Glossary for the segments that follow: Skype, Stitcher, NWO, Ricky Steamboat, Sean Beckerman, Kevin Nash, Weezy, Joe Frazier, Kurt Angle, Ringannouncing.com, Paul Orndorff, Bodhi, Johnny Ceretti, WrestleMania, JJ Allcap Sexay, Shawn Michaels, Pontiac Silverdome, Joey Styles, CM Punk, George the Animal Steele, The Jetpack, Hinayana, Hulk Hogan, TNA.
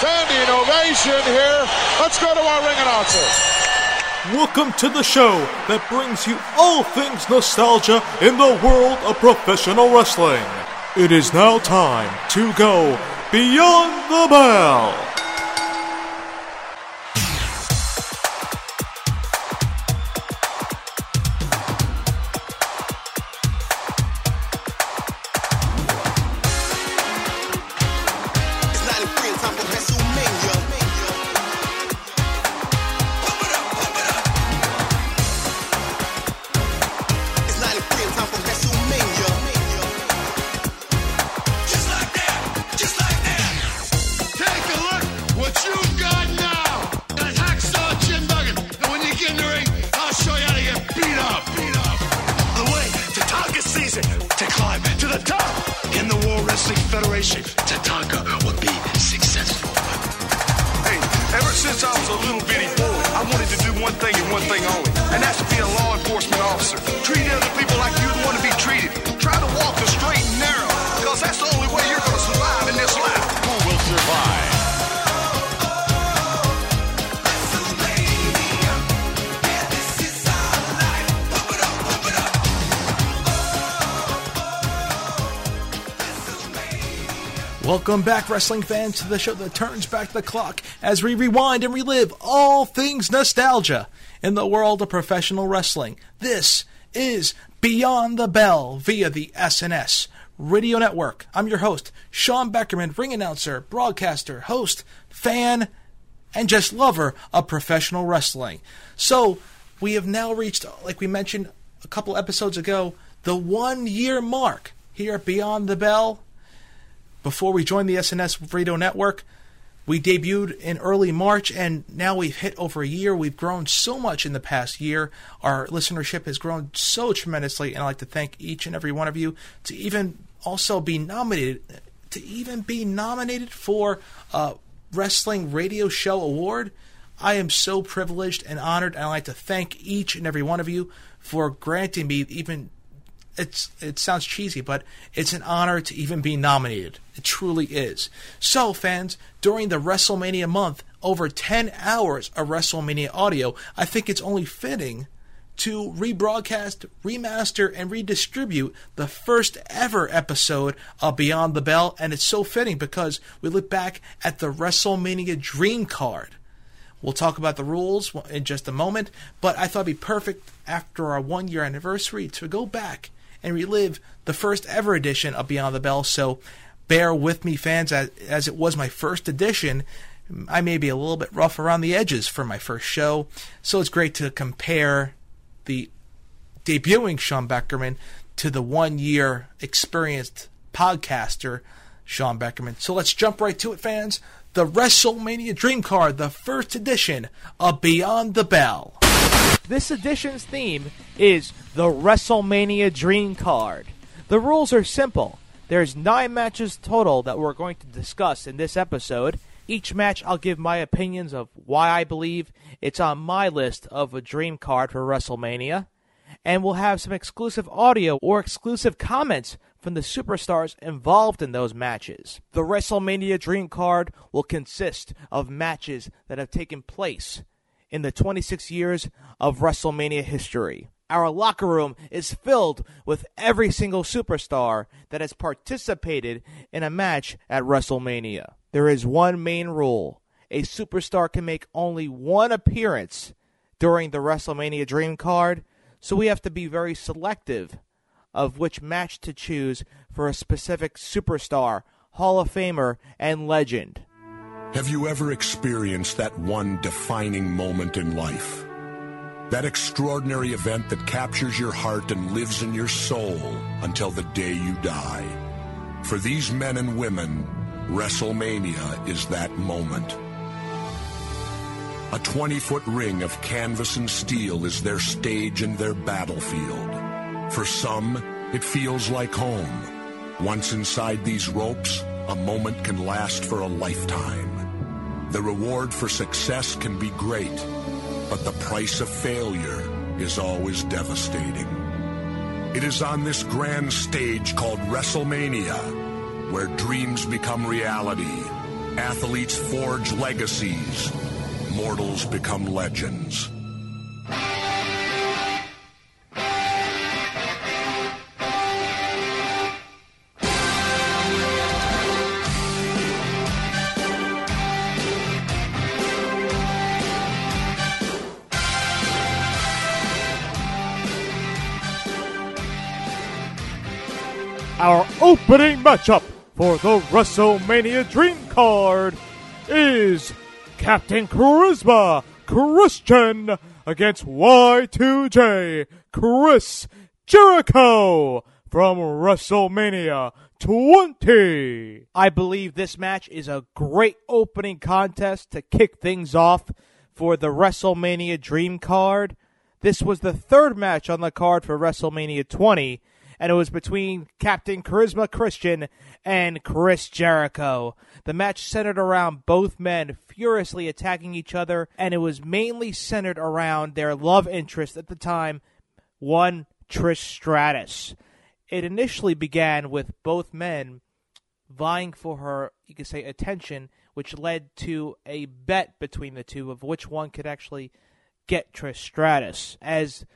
standing ovation here. Let's go to our ring announcer. Welcome to the show that brings you all things nostalgia in the world of professional wrestling. It is now time to go Beyond the Bell. Welcome back, wrestling fans, to the show that turns back the clock as we rewind and relive all things nostalgia in the world of professional wrestling. This is Beyond the Bell via the SNS Radio Network. I'm your host, Sean Beckerman, ring announcer, broadcaster, host, fan, and just lover of professional wrestling. So we have now reached, like we mentioned a couple episodes ago, the 1 year mark here at Beyond the Bell. Before we joined the SNS Radio Network, we debuted in early March, and now we've hit over a year. We've grown so much in the past year. Our listenership has grown so tremendously, and I'd like to thank each and every one of you to even also be nominated, for a Wrestling Radio Show Award. I am so privileged and honored, and I'd like to thank each and every one of you for granting me even... It sounds cheesy, but it's an honor to even be nominated. It truly is. So, fans, during the WrestleMania month, over 10 hours of WrestleMania audio, I think it's only fitting to rebroadcast, remaster, and redistribute the first ever episode of Beyond the Bell, and it's so fitting because we look back at the WrestleMania Dream Card. We'll talk about the rules in just a moment, but I thought it'd be perfect after our one-year anniversary to go back and relive the first ever edition of Beyond the Bell, so bear with me, fans, as it was my first edition. I may be a little bit rough around the edges for my first show, so it's great to compare the debuting Sean Beckerman to the one-year experienced podcaster, Sean Beckerman. So let's jump right to it, fans. The WrestleMania Dream Card, the first edition of Beyond the Bell. This edition's theme is the WrestleMania Dream Card. The rules are simple. There's 9 matches total that we're going to discuss in this episode. Each match I'll give my opinions of why I believe it's on my list of a dream card for WrestleMania. And we'll have some exclusive audio or exclusive comments from the superstars involved in those matches. The WrestleMania Dream Card will consist of matches that have taken place in the 26 years of WrestleMania history. Our locker room is filled with every single superstar that has participated in a match at WrestleMania. There is one main rule. A superstar can make only one appearance during the WrestleMania Dream Card, so we have to be very selective of which match to choose for a specific superstar, Hall of Famer, and legend. Have you ever experienced that one defining moment in life? That extraordinary event that captures your heart and lives in your soul until the day you die. For these men and women, WrestleMania is that moment. A 20-foot ring of canvas and steel is their stage and their battlefield. For some, it feels like home. Once inside these ropes, a moment can last for a lifetime. The reward for success can be great, but the price of failure is always devastating. It is on this grand stage called WrestleMania, where dreams become reality Athletes forge legacies. Mortals become legends. Our opening matchup for the WrestleMania Dream Card is Captain Charisma, Christian, against Y2J, Chris Jericho, from WrestleMania 20. I believe this match is a great opening contest to kick things off for the WrestleMania Dream Card. This was the third match on the card for WrestleMania 20. And it was between Captain Charisma Christian and Chris Jericho. The match centered around both men furiously attacking each other, and it was mainly centered around their love interest at the time, one Trish Stratus. It initially began with both men vying for her, you could say, attention, which led to a bet between the two of which one could actually get Trish Stratus. As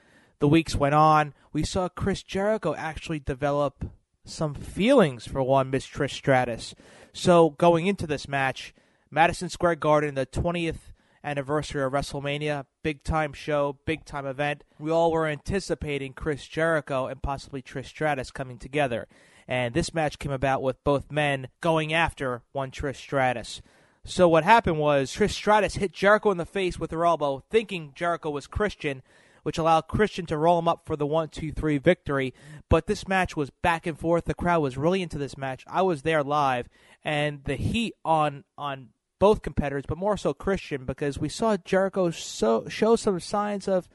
the weeks went on, we saw Chris Jericho actually develop some feelings for one Miss Trish Stratus. So going into this match, Madison Square Garden, the 20th anniversary of WrestleMania, big-time show, big-time event. We all were anticipating Chris Jericho and possibly Trish Stratus coming together. And this match came about with both men going after one Trish Stratus. So what happened was Trish Stratus hit Jericho in the face with her elbow, thinking Jericho was Christian, which allowed Christian to roll him up for the 1-2-3 victory. But this match was back and forth. The crowd was really into this match. I was there live, and the heat on both competitors, but more so Christian, because we saw Jericho show some signs of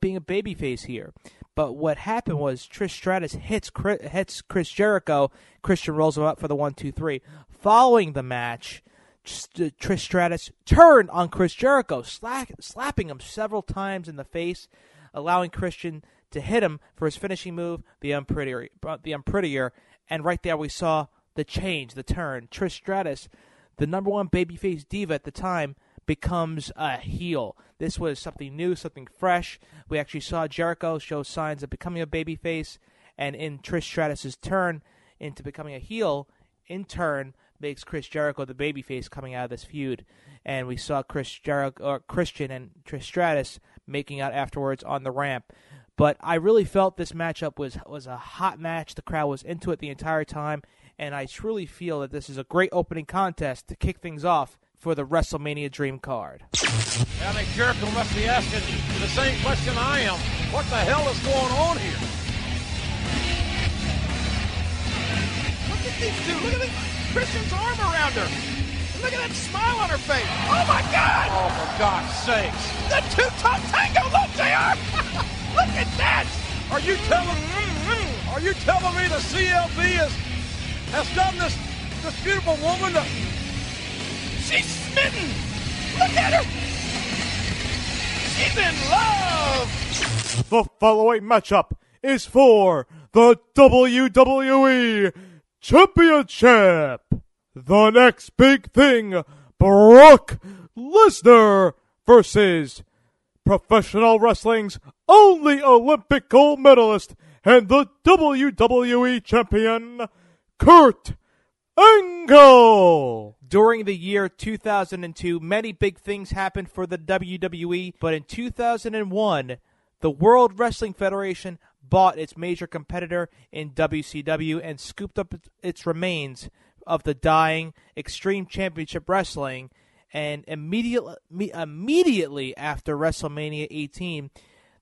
being a babyface here. But what happened was Trish Stratus hits Chris Jericho. Christian rolls him up for the 1-2-3. Following the match, Trish Stratus turned on Chris Jericho, slapping him several times in the face, allowing Christian to hit him for his finishing move, the unprettier. And right there we saw the change, the turn. Trish Stratus, the number one babyface diva at the time, becomes a heel. This was something new, something fresh. We actually saw Jericho show signs of becoming a babyface, and in Trish Stratus's turn into becoming a heel, in turn, makes Chris Jericho the babyface coming out of this feud. And we saw Christian and Trish Stratus making out afterwards on the ramp. But I really felt this matchup was a hot match. The crowd was into it the entire time. And I truly feel that this is a great opening contest to kick things off for the WrestleMania Dream Card. I think Jericho must be asking the same question I am. What the hell is going on here? Look at these two. Look at these. Christian's arm around her. And look at that smile on her face. Oh, my God. Oh, for God's sakes. The two-top tango, look, JR. Look at that. Are you telling me the CLB has done this beautiful woman? She's smitten. Look at her. She's in love. The following matchup is for the WWE Championship. The next big thing, Brock Lesnar versus professional wrestling's only Olympic gold medalist and the WWE champion, Kurt Angle. During the year 2002, many big things happened for the WWE, but in 2001, the World Wrestling Federation bought its major competitor in WCW and scooped up its remains of the dying Extreme Championship Wrestling. And immediately after WrestleMania 18,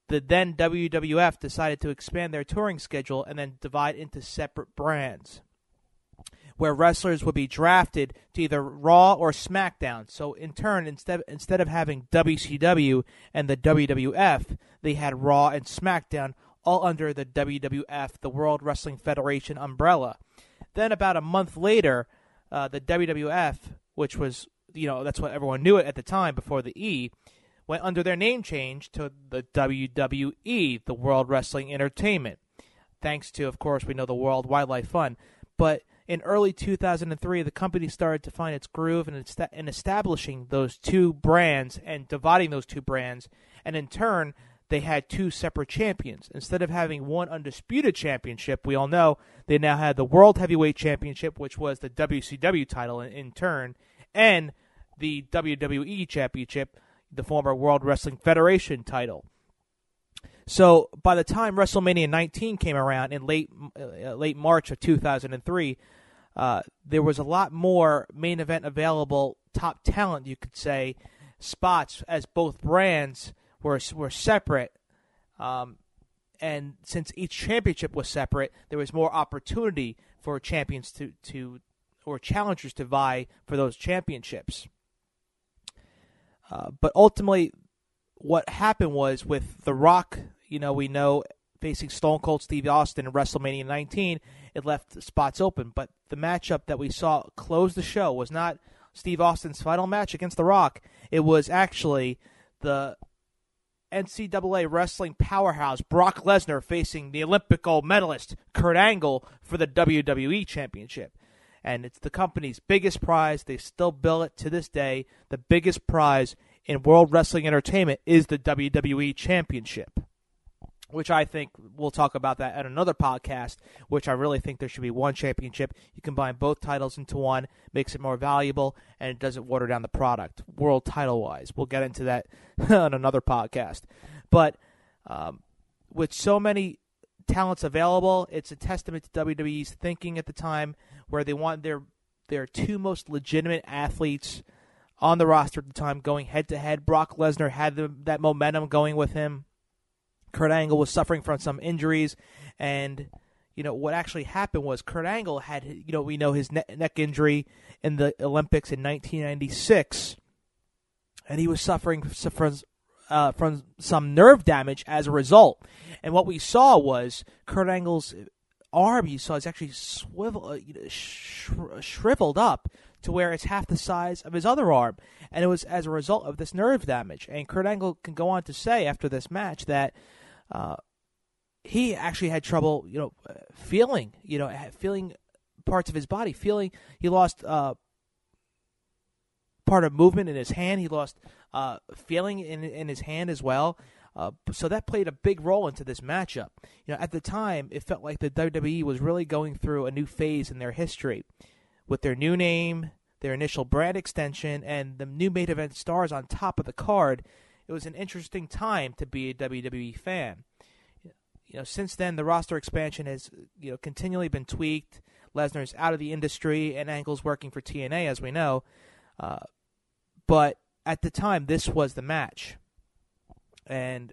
the then WWF decided to expand their touring schedule and then divide into separate brands, where wrestlers would be drafted to either Raw or SmackDown. So in turn, instead of having WCW and the WWF, they had Raw and SmackDown, all under the WWF, the World Wrestling Federation umbrella. Then about a month later, the WWF, which was, that's what everyone knew it at the time before the E, went under their name change to the WWE, the World Wrestling Entertainment. Thanks to, of course, we know the World Wildlife Fund. But in early 2003, the company started to find its groove in establishing those two brands and dividing those two brands. And in turn, they had two separate champions. Instead of having one undisputed championship, we all know, they now had the World Heavyweight Championship, which was the WCW title in turn, and the WWE Championship, the former World Wrestling Federation title. So by the time WrestleMania 19 came around in late March of 2003, there was a lot more main event available, top talent, you could say, spots, as both brands were separate. And since each championship was separate, there was more opportunity for champions or challengers to vie for those championships. But ultimately, what happened was with The Rock, we know, facing Stone Cold Steve Austin in WrestleMania 19, it left spots open. But the matchup that we saw close the show was not Steve Austin's final match against The Rock. It was actually the NCAA wrestling powerhouse Brock Lesnar facing the Olympic gold medalist Kurt Angle for the WWE Championship. And it's the company's biggest prize. They still bill it to this day. The biggest prize in World Wrestling Entertainment is the WWE Championship, which I think we'll talk about that at another podcast, which I really think there should be one championship. You combine both titles into one, makes it more valuable, and it doesn't water down the product, world title-wise. We'll get into that on another podcast. But with so many talents available, it's a testament to WWE's thinking at the time, where they want their two most legitimate athletes on the roster at the time going head-to-head. Brock Lesnar had that momentum going with him. Kurt Angle was suffering from some injuries. And, what actually happened was Kurt Angle had, we know his neck injury in the Olympics in 1996. And he was suffering from some nerve damage as a result. And what we saw was Kurt Angle's arm, you saw, is actually shriveled up to where it's half the size of his other arm. And it was as a result of this nerve damage. And Kurt Angle can go on to say after this match that he actually had trouble, feeling parts of his body. He lost part of movement in his hand. He lost feeling in his hand as well. So that played a big role into this matchup. At the time, it felt like the WWE was really going through a new phase in their history, with their new name, their initial brand extension, and the new main event stars on top of the card. It was an interesting time to be a WWE fan. Since then, the roster expansion has continually been tweaked. Lesnar's out of the industry, and Angle's working for TNA, as we know. But at the time, this was the match. And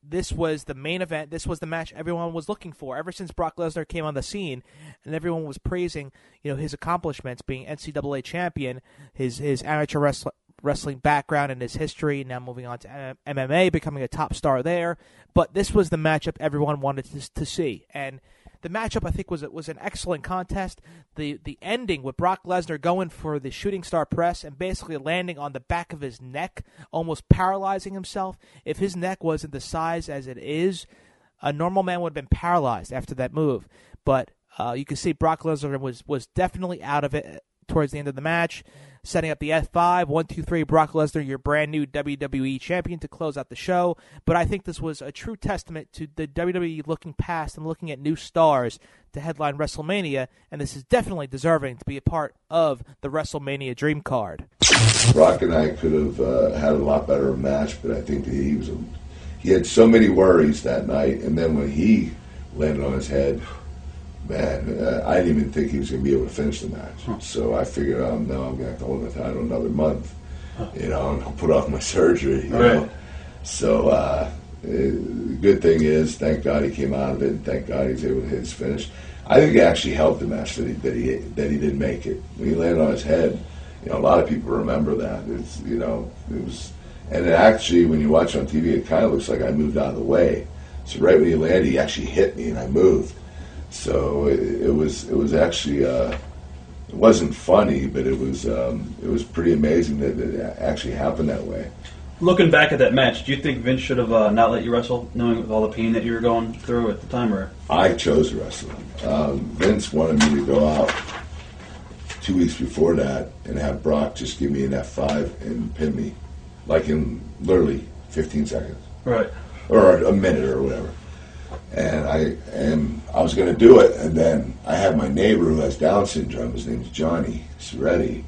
this was the main event. This was the match everyone was looking for ever since Brock Lesnar came on the scene, and everyone was praising, his accomplishments, being NCAA champion, his amateur wrestling background and his history, now moving on to MMA, becoming a top star there. But this was the matchup everyone wanted to see. And the matchup, I think, was an excellent contest. The ending with Brock Lesnar going for the shooting star press and basically landing on the back of his neck, almost paralyzing himself. If his neck wasn't the size as it is, a normal man would have been paralyzed after that move. But you can see Brock Lesnar was definitely out of it towards the end of the match, setting up the F5, 1, 2, 3, Brock Lesnar, your brand new WWE champion, to close out the show. But I think this was a true testament to the WWE looking past and looking at new stars to headline WrestleMania, and this is definitely deserving to be a part of the WrestleMania dream card. Brock and I could have had a lot better match, but I think that he had so many worries that night, and then when he landed on his head, man, I didn't even think he was going to be able to finish the match. Huh. So I figured, no, I'm going to have to hold my title another month, and I'll put off my surgery, you know. So the good thing is, thank God he came out of it, and thank God he was able to hit his finish. I think it actually helped the match that he didn't make it. When he landed on his head, a lot of people remember that. It's, it was, and it actually, when you watch on TV, it kind of looks like I moved out of the way. So right when he landed, he actually hit me, and I moved. So it was actually it wasn't funny, but it was pretty amazing that it actually happened that way. Looking back at that match, do you think Vince should have not let you wrestle, knowing with all the pain that you were going through at the time? Or I chose wrestling. Vince wanted me to go out 2 weeks before that and have Brock just give me an F5 and pin me, like in literally 15 seconds. Right. Or a minute or whatever. And I was going to do it, and then I had my neighbor who has Down syndrome. His name's Johnny Ceretti.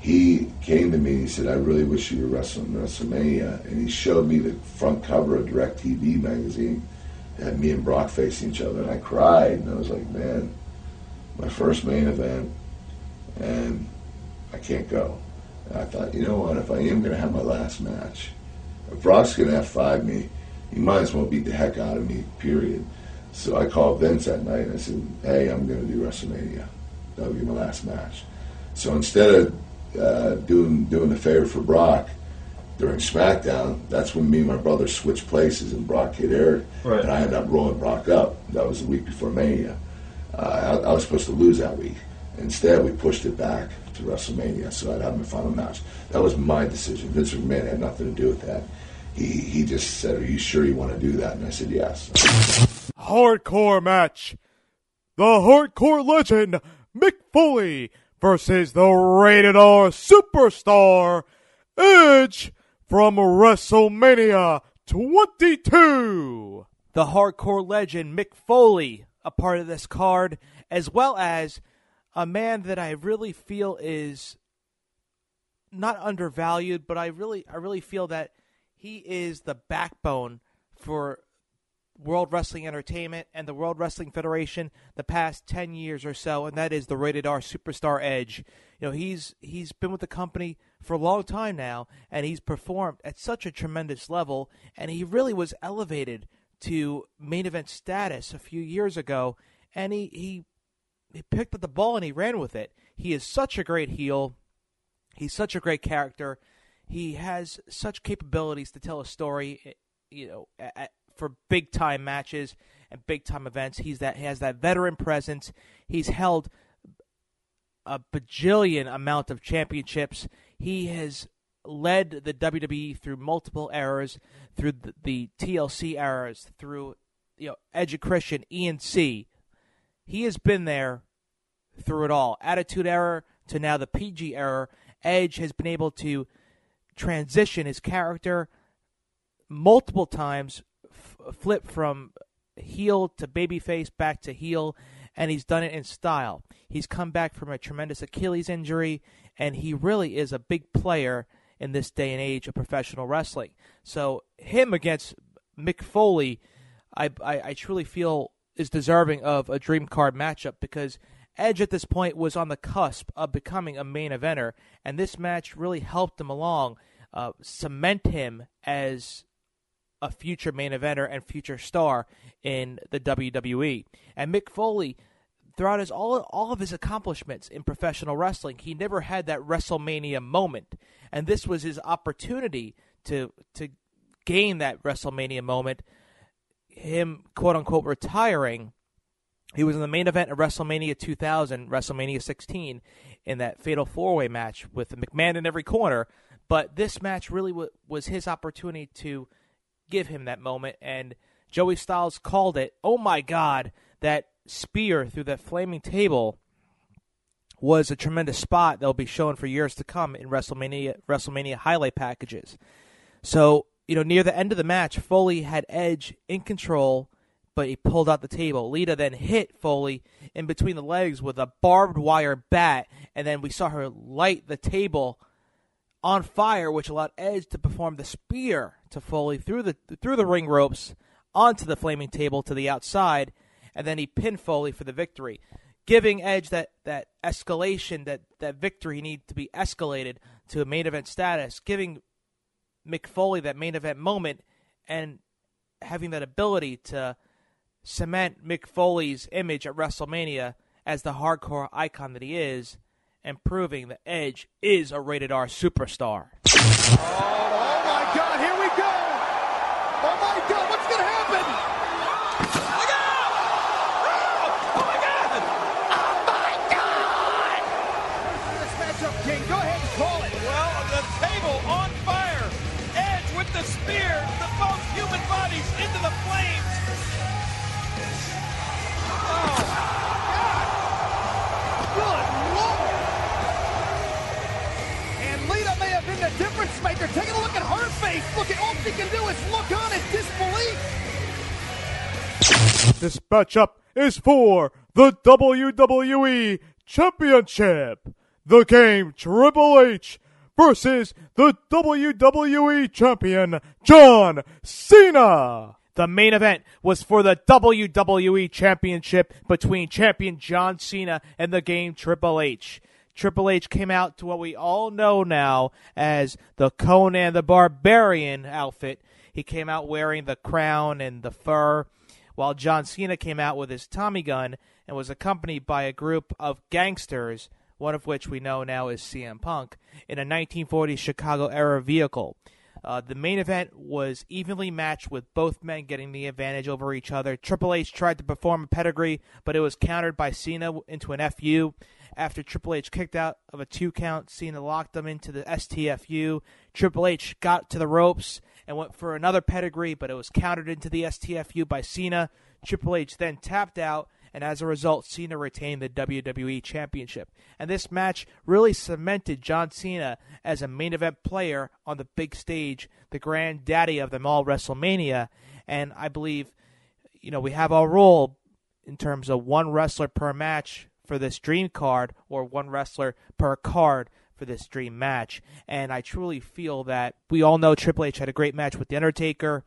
He came to me and he said, I really wish you were wrestling WrestleMania. And he showed me the front cover of DirecTV magazine. It had me and Brock facing each other, and I cried. And I was like, man, my first main event, and I can't go. And I thought, you know what, if I am going to have my last match, if Brock's going to F5 me, he might as well beat the heck out of me, period. So I called Vince that night and I said, hey, I'm going to do WrestleMania. That'll be my last match. So instead of doing a favor for Brock during SmackDown, that's when me and my brother switched places and Brock hit Eric, right. And I ended up rolling Brock up. That was the week before Mania. I was supposed to lose that week. Instead, we pushed it back to WrestleMania, so I'd have my final match. That was my decision. Vince McMahon had nothing to do with that. He just said, are you sure you want to do that? And I said, yes. Hardcore match. The hardcore legend, Mick Foley, versus the rated R superstar, Edge, from WrestleMania 22. The hardcore legend, Mick Foley, a part of this card, as well as a man that I really feel is not undervalued, but I really feel that he is the backbone for World Wrestling Entertainment and the World Wrestling Federation the past 10 years or so, and that is the rated R superstar Edge. You know, he's been with the company for a long time now, and he's performed at such a tremendous level, and he really was elevated to main event status a few years ago, and he picked up the ball and he ran with it. He is such a great heel. He's such a great character. He has such capabilities to tell a story, you know, for big-time matches and big-time events. He has that veteran presence. He's held a bajillion amount of championships. He has led the WWE through multiple eras, through the TLC eras, through, you know, Edge and Christian, ENC. He has been there through it all. Attitude Era to now the PG Era. Edge has been able to transition his character multiple times, flip from heel to babyface back to heel, and he's done it in style. He's come back from a tremendous Achilles injury, and he really is a big player in this day and age of professional wrestling. So him against Mick Foley, I truly feel is deserving of a dream card matchup, because Edge at this point was on the cusp of becoming a main eventer, and this match really helped him along, cement him as a future main eventer and future star in the WWE. And Mick Foley, throughout his all of his accomplishments in professional wrestling, he never had that WrestleMania moment, and this was his opportunity to gain that WrestleMania moment. Him, quote-unquote, retiring. He was in the main event of WrestleMania 2000, WrestleMania 16, in that fatal four-way match with McMahon in every corner. But this match really was his opportunity to give him that moment, and Joey Styles called it. Oh, my God, that spear through that flaming table was a tremendous spot that will be shown for years to come in WrestleMania highlight packages. So, you know, near the end of the match, Foley had Edge in control, but he pulled out the table. Lita then hit Foley in between the legs with a barbed wire bat, and then we saw her light the table on fire, which allowed Edge to perform the spear to Foley through the ring ropes onto the flaming table to the outside, and then he pinned Foley for the victory, giving Edge that escalation, that victory needed to be escalated to a main event status, giving Mick Foley that main event moment, and having that ability to cement Mick Foley's image at WrestleMania as the hardcore icon that he is, and proving that Edge is a rated R superstar. Oh my God, here we go! Oh my God, what's going to happen? Look out! Oh my God! Oh my God! This matchup, King, go ahead and call it. Well, the table on fire. with the spear that throws human bodies into the flames. Oh, God. Good Lord. And Lita may have been the difference maker. Take a look at her face. Look at all she can do is look on in disbelief. This matchup is for the WWE Championship. The game Triple H versus the WWE Champion, John Cena. The main event was for the WWE Championship between champion John Cena and the game Triple H. Triple H came out to what we all know now as the Conan the Barbarian outfit. He came out wearing the crown and the fur, while John Cena came out with his Tommy gun and was accompanied by a group of gangsters, one of which we know now is CM Punk, in a 1940s Chicago-era vehicle. The main event was evenly matched with both men getting the advantage over each other. Triple H tried to perform a pedigree, but it was countered by Cena into an FU. After Triple H kicked out of a two count, Cena locked him into the STFU. Triple H got to the ropes and went for another pedigree, but it was countered into the STFU by Cena. Triple H then tapped out, and as a result, Cena retained the WWE Championship. And this match really cemented John Cena as a main event player on the big stage, the granddaddy of them all, WrestleMania. And I believe, you know, we have our rule in terms of one wrestler per match for this dream card, or one wrestler per card for this dream match. And I truly feel that we all know Triple H had a great match with The Undertaker,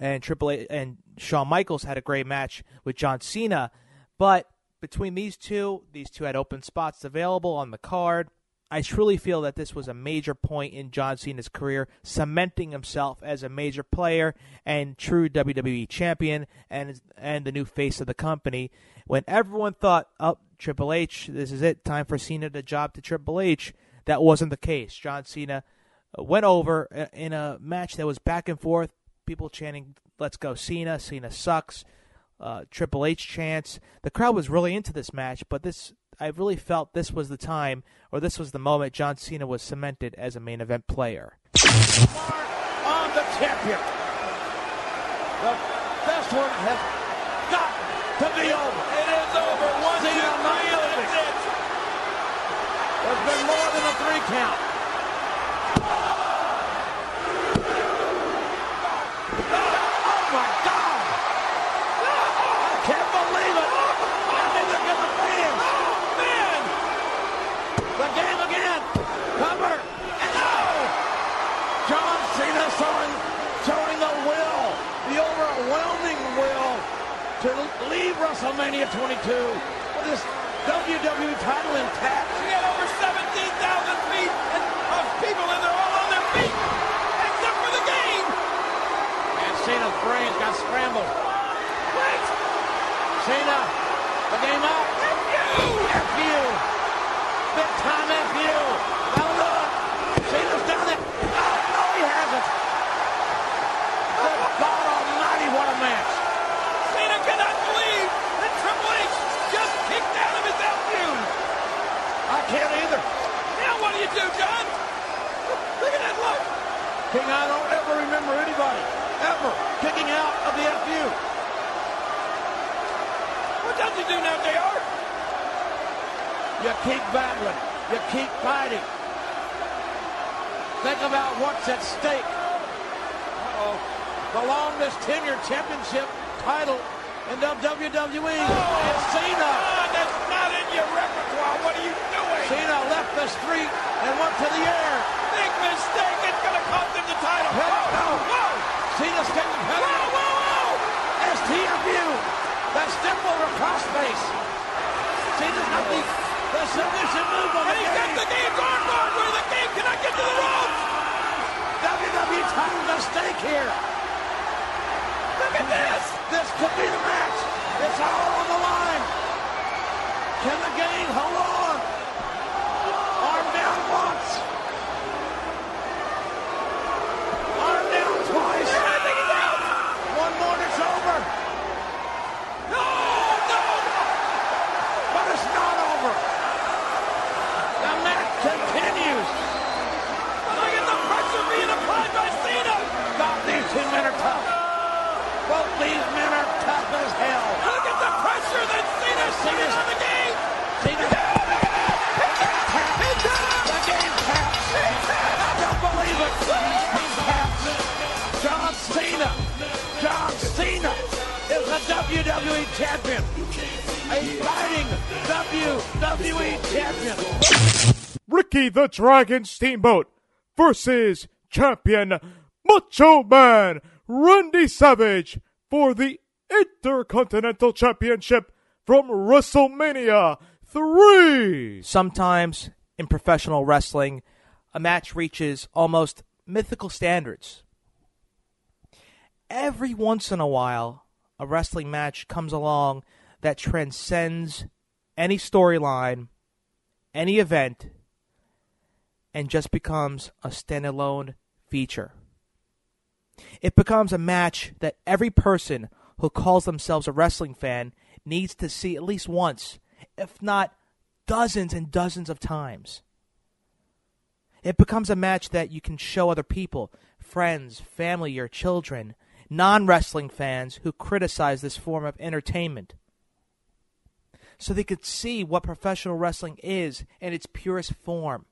and Triple H and Shawn Michaels had a great match with John Cena. But between these two had open spots available on the card. I truly feel that this was a major point in John Cena's career, cementing himself as a major player and true WWE champion and the new face of the company. When everyone thought, oh, Triple H, this is it, time for Cena to job to Triple H, that wasn't the case. John Cena went over in a match that was back and forth, people chanting, let's go Cena, Cena sucks, Triple H chants. The crowd was really into this match, but I really felt this was the time, or this was the moment John Cena was cemented as a main event player. On the champion. This one has got to be over. It is over. One, Cena, two, three, and it's it. There's been more than a three count. Oh, my God. I can't believe it. I mean, look at the fans. Oh, man. The game again. Cover. And oh. John Cena showing the will, the overwhelming will to leave WrestleMania 22 with this WWE title intact. She had over 17,000 feet of people, and they're all on their feet except for the game. Cena's brains got scrambled. What? Cena, the game out. F you. Big time F you. Now look. Cena's down there. Oh, no, he hasn't. Good God almighty, what a match. Cena cannot believe that Triple H just kicked out of his FU. I can't either. Now what do you do, John? Look at that look. King, I don't ever remember anybody ever kicking out of the FU. What does he do now, JR? You keep battling. You keep fighting. Think about what's at stake. Uh-oh. The longest-tenured championship title in WWE is Cena. God, that's not in your repertoire. What are you doing? Cena left the street and went to the air. Big mistake. It's going to cost him the title. Whoa! Cena's taking the pedal. Whoa, whoa, whoa! STFU. That's step over cross face. Cena's got the submission move on the game. And he's got the game going where the game cannot get to the ropes. WWE title's at stake here. Look at this. This could be the match. It's all on the line. Can the game hold on? Arm down once. Arm down twice. One more and it's over. No! But it's not over. The match continues. Look at the pressure being applied by Cena. Cena's in the game. Cena. He did it. The game taps. I don't believe it. He taps. John Cena. John Cena is a WWE champion. A fighting WWE champion. Ricky the Dragon Steamboat versus champion Macho Man Randy Savage for the Intercontinental Championship from WrestleMania 3. Sometimes in professional wrestling, a match reaches almost mythical standards. Every once in a while, a wrestling match comes along that transcends any storyline, any event, and just becomes a standalone feature. It becomes a match that every person who calls themselves a wrestling fan needs to see at least once, if not dozens and dozens of times. It becomes a match that you can show other people, friends, family, your children, non-wrestling fans who criticize this form of entertainment, so they could see what professional wrestling is in its purest form.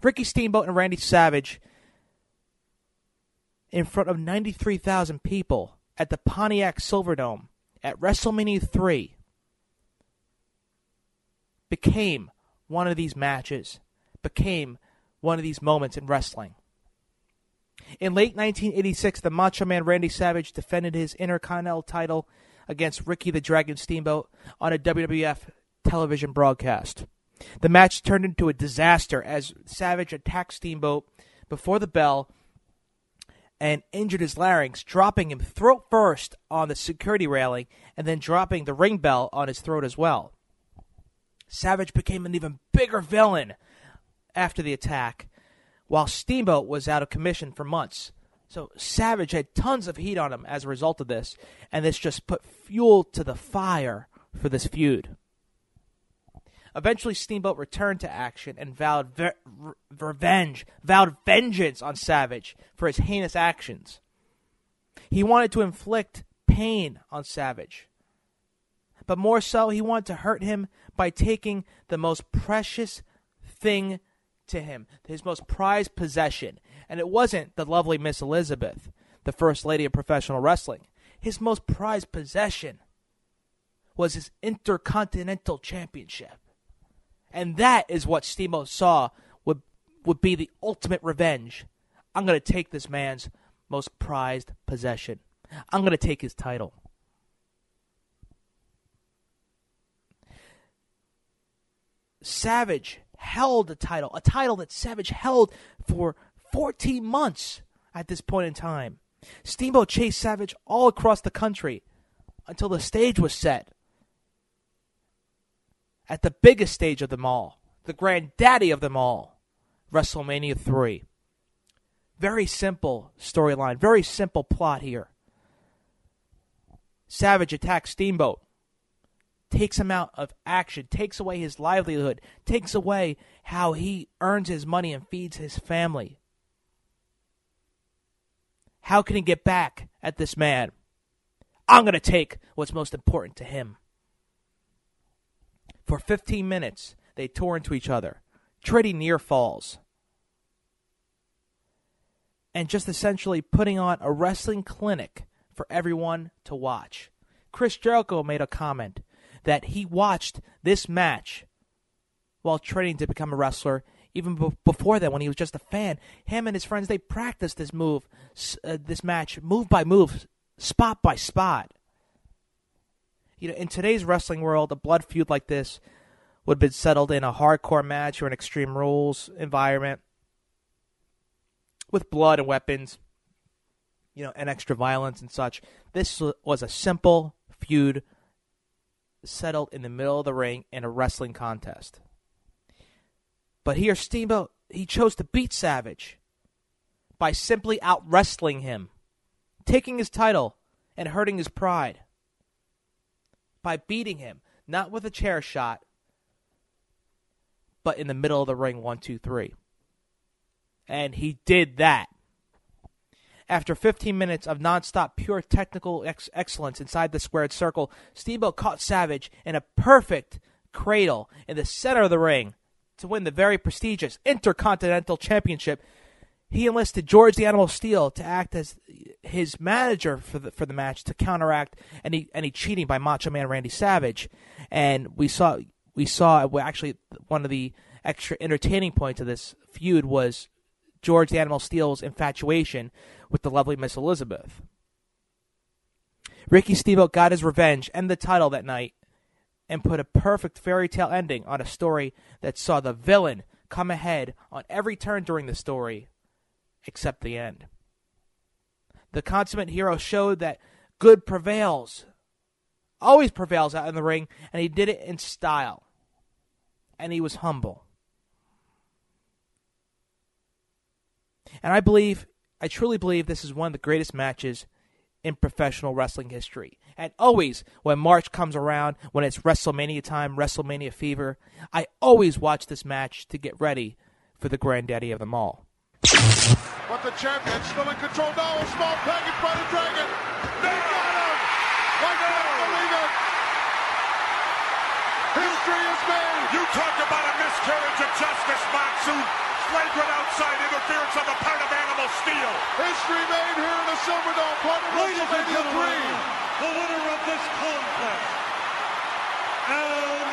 Ricky Steamboat and Randy Savage in front of 93,000 people at the Pontiac Silverdome at WrestleMania 3 became one of these matches, became one of these moments in wrestling. In late 1986, the Macho Man Randy Savage defended his Intercontinental title against Ricky the Dragon Steamboat on a WWF television broadcast. The match turned into a disaster as Savage attacked Steamboat before the bell and injured his larynx, dropping him throat first on the security railing and then dropping the ring bell on his throat as well. Savage became an even bigger villain after the attack, while Steamboat was out of commission for months. So Savage had tons of heat on him as a result of this, and this just put fuel to the fire for this feud. Eventually, Steamboat returned to action and vowed vengeance on Savage for his heinous actions. He wanted to inflict pain on Savage, but more so, he wanted to hurt him by taking the most precious thing to him, his most prized possession. And it wasn't the lovely Miss Elizabeth, the first lady of professional wrestling. His most prized possession was his Intercontinental Championship. And that is what Steamboat saw would be the ultimate revenge. I'm going to take this man's most prized possession. I'm going to take his title. Savage held a title that Savage held for 14 months at this point in time. Steamboat chased Savage all across the country until the stage was set at the biggest stage of them all, the granddaddy of them all, WrestleMania 3. Very simple storyline, very simple plot here. Savage attacks Steamboat, takes him out of action, takes away his livelihood, takes away how he earns his money and feeds his family. How can he get back at this man? I'm going to take what's most important to him. For 15 minutes, they tore into each other, trading near falls, and just essentially putting on a wrestling clinic for everyone to watch. Chris Jericho made a comment that he watched this match while training to become a wrestler. Even before that, when he was just a fan, him and his friends, they practiced this move, this match, move by move, spot by spot. You know, in today's wrestling world, a blood feud like this would have been settled in a hardcore match or an Extreme Rules environment with blood and weapons, you know, and extra violence and such. This was a simple feud settled in the middle of the ring in a wrestling contest. But here, Steamboat, he chose to beat Savage by simply out-wrestling him, taking his title and hurting his pride. By beating him, not with a chair shot, but in the middle of the ring, 1, 2, 3. And he did that. After 15 minutes of nonstop pure technical excellence inside the squared circle, Steamboat caught Savage in a perfect cradle in the center of the ring to win the very prestigious Intercontinental Championship. He enlisted George the Animal Steele to act as his manager for the match to counteract any cheating by Macho Man Randy Savage. And we saw actually one of the extra entertaining points of this feud was George the Animal Steele's infatuation with the lovely Miss Elizabeth. Ricky Steamboat got his revenge and the title that night and put a perfect fairy tale ending on a story that saw the villain come ahead on every turn during the story, except the end. The consummate hero showed that good prevails, always prevails out in the ring, and he did it in style. And he was humble. And I truly believe this is one of the greatest matches in professional wrestling history. And always, when March comes around, when it's WrestleMania time, WrestleMania fever, I always watch this match to get ready for the granddaddy of them all. But the champion's still in control now. A small package by the Dragon. They got him! I can't believe it! History is made! You talk about a miscarriage of justice, Matsu. Flagrant outside interference on the part of Animal Steel. History made here in the Silverdome, part of WrestleMania 3. The winner of this contest, and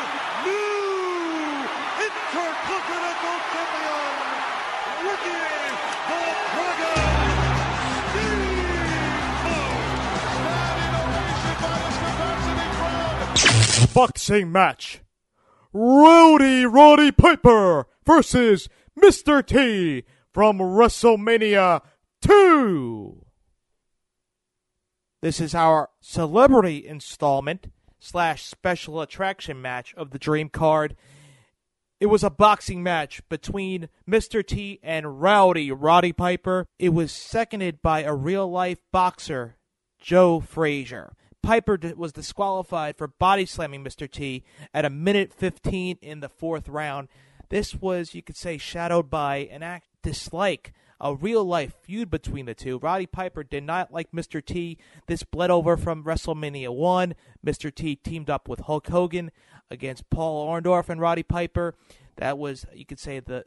new Intercontinental Champion, Ricky the Dragon Steamboat. That innovation by the capacity crowd. Boxing match. Rowdy Roddy Piper versus Mr. T from WrestleMania 2. This is our celebrity installment / special attraction match of the Dream card. It was a boxing match between Mr. T and Rowdy Roddy Piper. It was seconded by a real-life boxer, Joe Frazier. Piper was disqualified for body slamming Mr. T at 1:15 in the fourth round. This was, you could say, shadowed by an act dislike, a real-life feud between the two. Roddy Piper did not like Mr. T. This bled over from WrestleMania 1. Mr. T teamed up with Hulk Hogan against Paul Orndorff and Roddy Piper. That was, you could say, the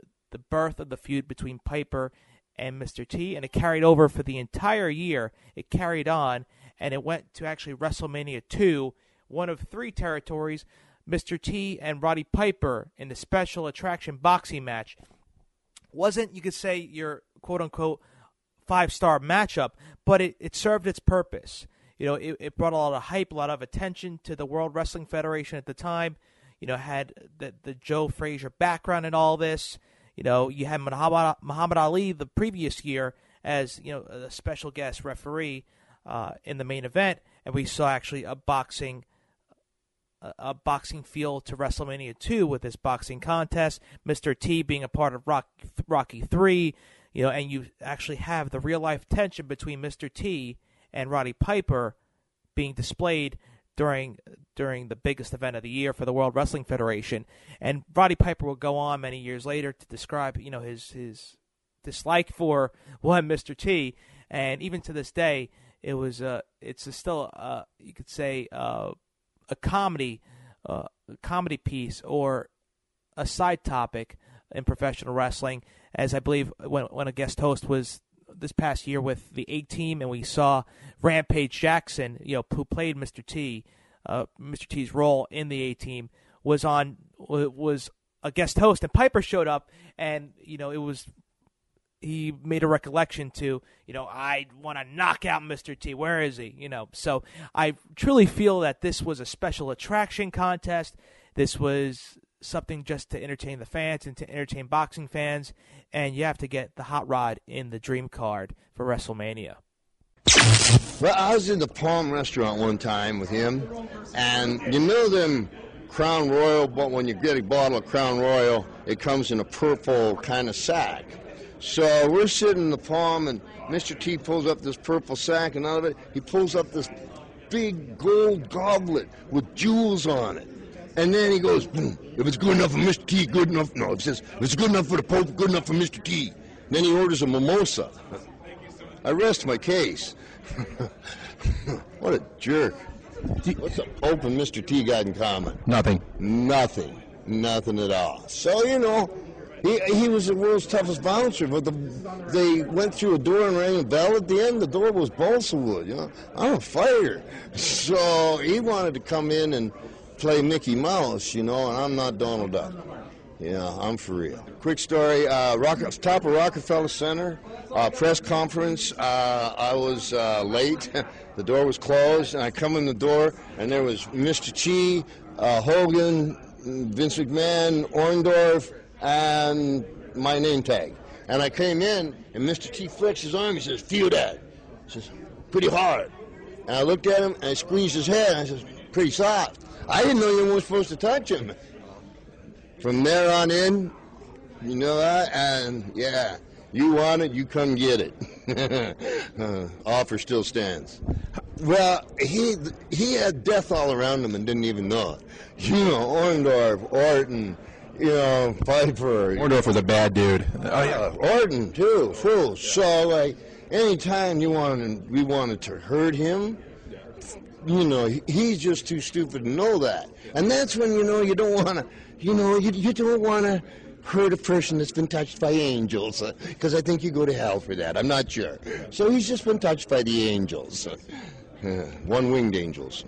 birth of the feud between Piper and Mr. T, and it carried over for the entire year. It carried on, and it went to actually WrestleMania 2, one of three territories, Mr. T and Roddy Piper in the special attraction boxing match. Wasn't, you could say, your quote-unquote five-star matchup, but it served its purpose. You know, it brought a lot of hype, a lot of attention to the World Wrestling Federation at the time. You know, had the Joe Frazier background in all this. You know, you had Muhammad Ali the previous year as, you know, a special guest referee in the main event, and we saw actually a boxing feel to WrestleMania 2 with this boxing contest, Mr. T being a part of Rocky 3, you know, and you actually have the real-life tension between Mr. T and Roddy Piper being displayed during the biggest event of the year for the World Wrestling Federation. And Roddy Piper will go on many years later to describe, you know, his dislike for Mr. T, and even to this day, it was it's still you could say a comedy piece or a side topic in professional wrestling, as I believe when a guest host was this past year with the A-Team, and we saw Rampage Jackson, you know, who played Mr. T, Mr. T's role in the A-Team, was a guest host, and Piper showed up, and, you know, he made a recollection to, you know, I want to knock out Mr. T. Where is he? You know, so I truly feel that this was a special attraction contest. This was something just to entertain the fans and to entertain boxing fans. And you have to get the hot rod in the Dream card for WrestleMania. Well, I was in the Palm restaurant one time with him. And you know them Crown Royal, but when you get a bottle of Crown Royal, it comes in a purple kind of sack. So we're sitting in the Palm, and Mr. T pulls up this purple sack, and out of it, he pulls up this big gold goblet with jewels on it. And then he goes, boom, if it's good enough for Mr. T, good enough. No, it says, if it's good enough for the Pope, good enough for Mr. T. And then he orders a mimosa. I rest my case. What a jerk. What's Pope and Mr. T got in common? Nothing. Nothing. Nothing at all. So, you know, he was the world's toughest bouncer, but they went through a door and rang a bell. At the end, the door was balsa wood. You know, I'm a fighter. So he wanted to come in and play Mickey Mouse, you know, and I'm not Donald Duck. Yeah, I'm for real. Quick story, top of Rockefeller Center, press conference. I was late. The door was closed, and I come in the door, and there was Mr. T, Hogan, Vince McMahon, Orndorff, and my name tag. And I came in, and Mr. T flicks his arm. He says, "Feel that." He says, "Pretty hard." And I looked at him, and I squeezed his head, and I says, "Pretty soft." I didn't know you weren't supposed to touch him. From there on in, you know that, and yeah, you want it, you come get it. Offer still stands. Well, he had death all around him and didn't even know it. You know, Orndorff, Orton, you know, Piper. Orndorff was a bad dude. Oh yeah, Orton too, fool. So like, any time we wanted to hurt him. You know, he's just too stupid to know that. And that's when, you know, you don't want to hurt a person that's been touched by angels, because I think you go to hell for that. I'm not sure. So he's just been touched by the angels. One-winged angels.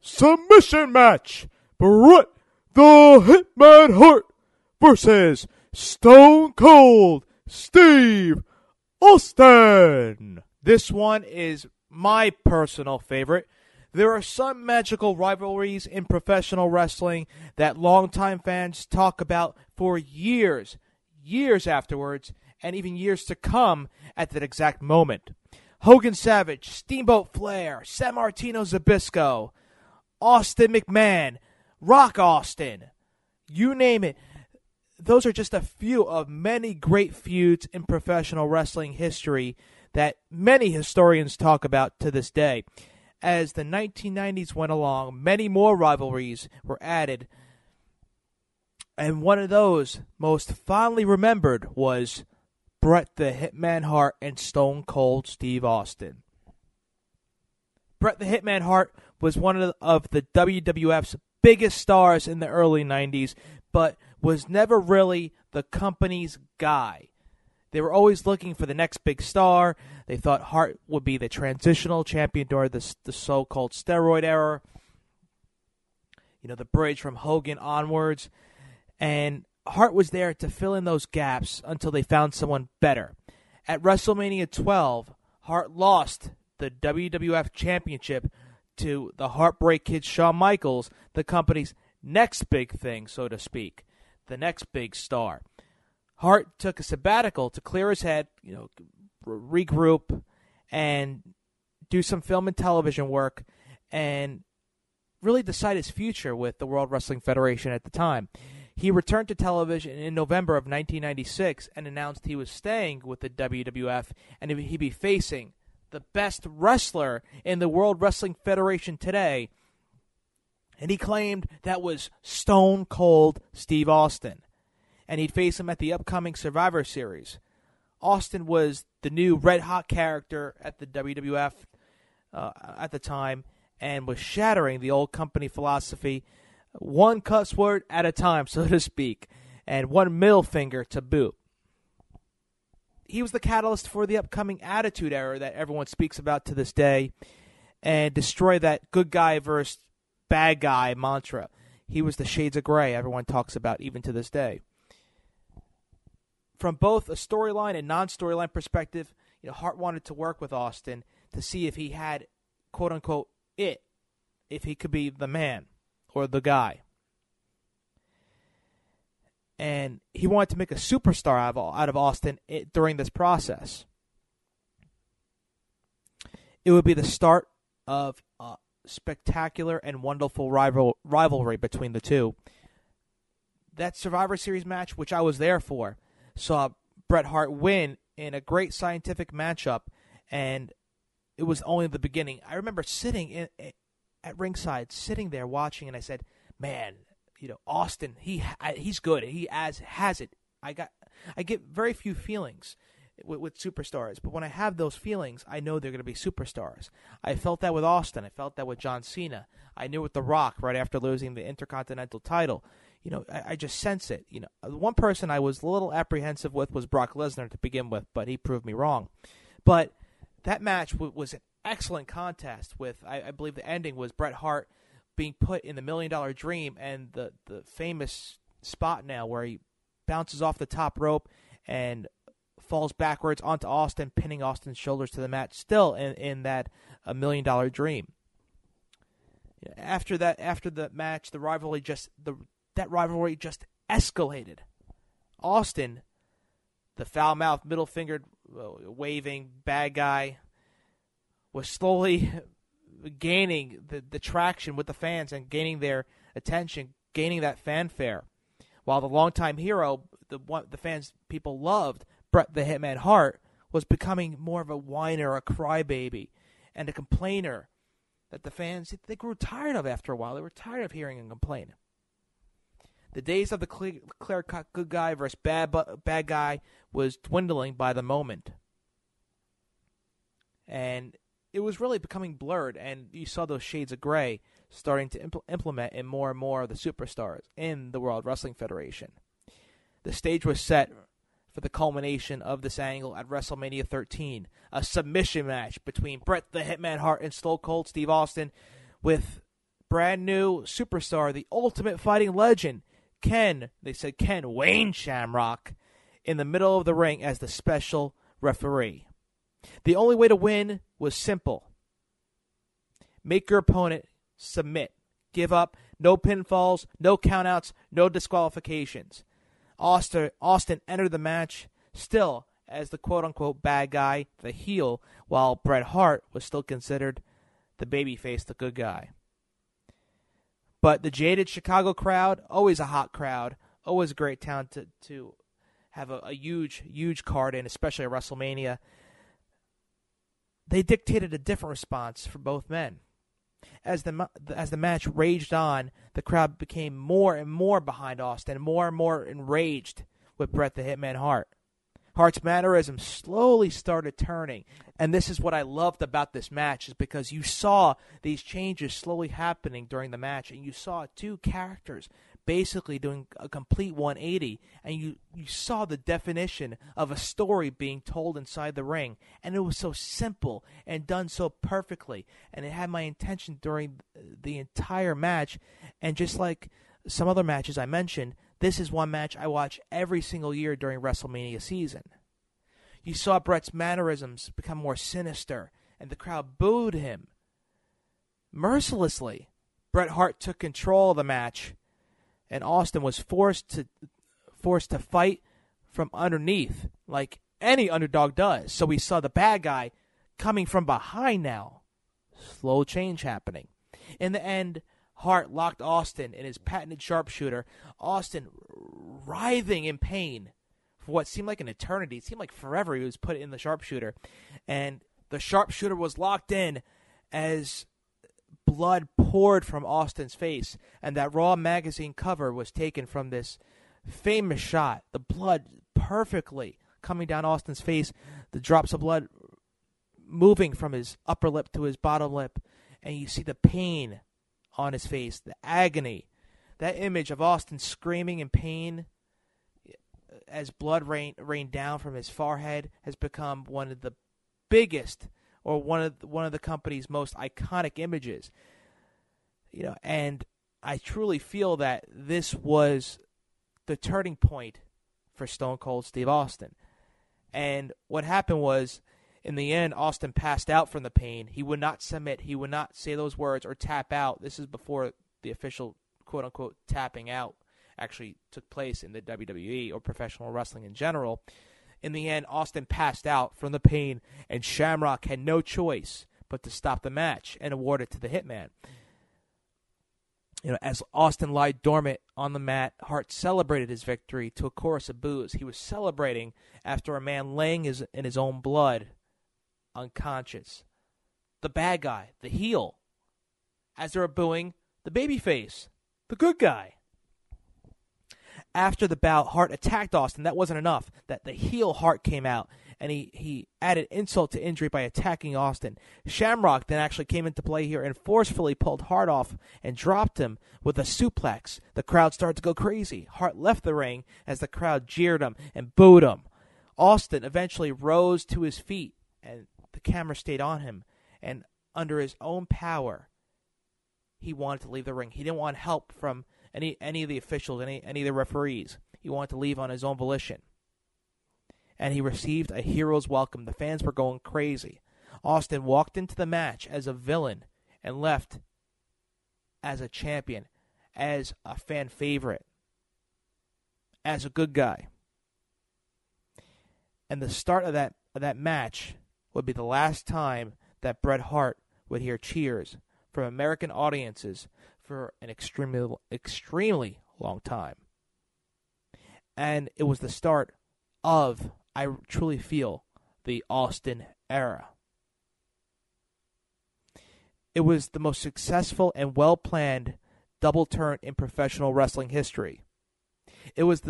Submission match. Bret the Hitman Hart versus Stone Cold Steve Austin. This one is my personal favorite. There are some magical rivalries in professional wrestling that longtime fans talk about for years, years afterwards, and even years to come at that exact moment. Hogan Savage, Steamboat Flair, San Martino Zabisco, Austin McMahon, Rock Austin, you name it. Those are just a few of many great feuds in professional wrestling history that many historians talk about to this day. As the 1990s went along, many more rivalries were added, and one of those most fondly remembered was Bret the Hitman Hart and Stone Cold Steve Austin. Bret the Hitman Hart was one of the WWF's biggest stars in the early 90s, but was never really the company's guy. They were always looking for the next big star. They thought Hart would be the transitional champion during the so-called steroid era. You know, the bridge from Hogan onwards. And Hart was there to fill in those gaps until they found someone better. At WrestleMania 12, Hart lost the WWF Championship to the Heartbreak Kid Shawn Michaels, the company's next big thing, so to speak. The next big star. Hart took a sabbatical to clear his head, you know, regroup and do some film and television work and really decide his future with the World Wrestling Federation at the time. He returned to television in November of 1996 and announced he was staying with the WWF and he'd be facing the best wrestler in the World Wrestling Federation today. And he claimed that was Stone Cold Steve Austin. And he'd face him at the upcoming Survivor Series. Austin was the new red-hot character at the WWF at the time and was shattering the old company philosophy, one cuss word at a time, so to speak, and one middle finger to boot. He was the catalyst for the upcoming Attitude Era that everyone speaks about to this day and destroy that good guy versus bad guy mantra. He was the shades of gray everyone talks about even to this day. From both a storyline and non-storyline perspective, you know, Hart wanted to work with Austin to see if he had, quote-unquote, it, if he could be the man or the guy. And he wanted to make a superstar out of Austin during this process. It would be the start of a spectacular and wonderful rivalry between the two. That Survivor Series match, which I was there for, saw Bret Hart win in a great scientific matchup, and it was only the beginning. I remember sitting at ringside, sitting there watching, and I said, "Man, you know, Austin, he's good. He has it. I get very few feelings. with superstars. But when I have those feelings, I know they're going to be superstars. I felt that with Austin. I felt that with John Cena. I knew with The Rock right after losing the Intercontinental title. You know, I just sense it. You know, one person I was a little apprehensive with was Brock Lesnar to begin with, but he proved me wrong. But that match was an excellent contest with, I believe the ending was Bret Hart being put in the $1 Million Dream and the famous spot now where he bounces off the top rope and falls backwards onto Austin, pinning Austin's shoulders to the mat, still in that $1 Million Dream. After that, after the match, the rivalry just that rivalry just escalated. Austin, the foul-mouthed, middle-fingered, waving bad guy, was slowly gaining the traction with the fans and gaining their attention, gaining that fanfare. While the longtime hero, the fans people loved, Bret the Hitman Hart, was becoming more of a whiner, a crybaby, and a complainer that the fans, they grew tired of after a while. They were tired of hearing and complaining. The days of the clear-cut good guy versus bad guy was dwindling by the moment. And it was really becoming blurred, and you saw those shades of gray starting to implement in more and more of the superstars in the World Wrestling Federation. The stage was set for the culmination of this angle at WrestleMania 13, a submission match between Bret the Hitman Hart and Stone Cold Steve Austin with brand new superstar, the ultimate fighting legend, Ken Wayne Shamrock, in the middle of the ring as the special referee. The only way to win was simple. Make your opponent submit, give up, no pinfalls, no countouts, no disqualifications. Austin entered the match still as the quote-unquote bad guy, the heel, while Bret Hart was still considered the babyface, the good guy. But the jaded Chicago crowd, always a hot crowd, always a great town to have a huge, huge card in, especially at WrestleMania. They dictated a different response for both men. As the match raged on, the crowd became more and more behind Austin, more and more enraged with Bret the Hitman Hart. Hart's mannerisms slowly started turning, and this is what I loved about this match, is because you saw these changes slowly happening during the match, and you saw two characters basically doing a complete 180, and you saw the definition of a story being told inside the ring, and it was so simple and done so perfectly, and it had my intention during the entire match. And just like some other matches I mentioned, this is one match I watch every single year during WrestleMania season. You saw Bret's mannerisms become more sinister, and the crowd booed him mercilessly. Bret Hart took control of the match, and Austin was forced to fight from underneath, like any underdog does. So we saw the bad guy coming from behind now. Slow change happening. In the end, Hart locked Austin in his patented sharpshooter. Austin writhing in pain for what seemed like an eternity. It seemed like forever he was put in the sharpshooter. And the sharpshooter was locked in as blood poured from Austin's face. And that Raw magazine cover was taken from this famous shot. The blood perfectly coming down Austin's face. The drops of blood moving from his upper lip to his bottom lip. And you see the pain on his face, the agony, that image of Austin screaming in pain as blood rained down from his forehead has become one of the biggest, or one of the company's most iconic images. You know, and I truly feel that this was the turning point for Stone Cold Steve Austin. And what happened was, in the end, Austin passed out from the pain. He would not submit. He would not say those words or tap out. This is before the official, quote-unquote, tapping out actually took place in the WWE or professional wrestling in general. In the end, Austin passed out from the pain, and Shamrock had no choice but to stop the match and award it to the Hitman. You know, as Austin lay dormant on the mat, Hart celebrated his victory to a chorus of boos. He was celebrating after a man laying in his own blood, unconscious. The bad guy, the heel, as they were booing the babyface, the good guy. After the bout, Hart attacked Austin. That wasn't enough. That the heel Hart came out, and he added insult to injury by attacking Austin. Shamrock then actually came into play here and forcefully pulled Hart off and dropped him with a suplex. The crowd started to go crazy. Hart left the ring as the crowd jeered him and booed him. Austin eventually rose to his feet, and the camera stayed on him. And under his own power, he wanted to leave the ring. He didn't want help from any of the officials, any of the referees. He wanted to leave on his own volition. And he received a hero's welcome. The fans were going crazy. Austin walked into the match as a villain and left as a champion, as a fan favorite, as a good guy. And the start of that match would be the last time that Bret Hart would hear cheers from American audiences for an extremely long time. And it was the start of, I truly feel, the Austin era. It was the most successful and well-planned double turn in professional wrestling history. It was